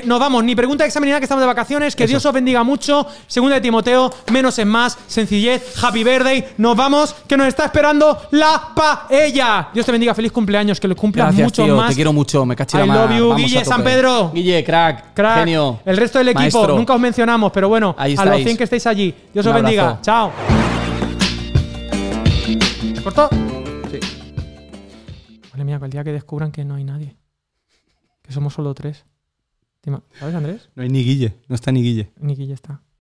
Nos vamos. Ni pregunta de examen ni nada, que estamos de vacaciones. Que Dios os bendiga mucho. Segunda de Timoteo. Menos es más. Sencillez. Happy birthday. Nos vamos. Que nos está esperando la paella. Dios te bendiga. Feliz cumpleaños. Que lo cumplas. Gracias, mucho tío, más. Te quiero mucho. Me caché la mano. I love you. Vamos, Guille San Pedro. Guille, crack. Genio. El resto del equipo. Maestro. Nunca os mencionamos, pero bueno. Ahí estáis. A los 100 que estáis allí. Dios os bendiga. Chao. ¿Cortó? Sí. Vale, mira, el día que descubran que no hay nadie. Somos solo 3. ¿Sabes, Andrés? No hay ni Guille. No está ni Guille. Ni Guille está.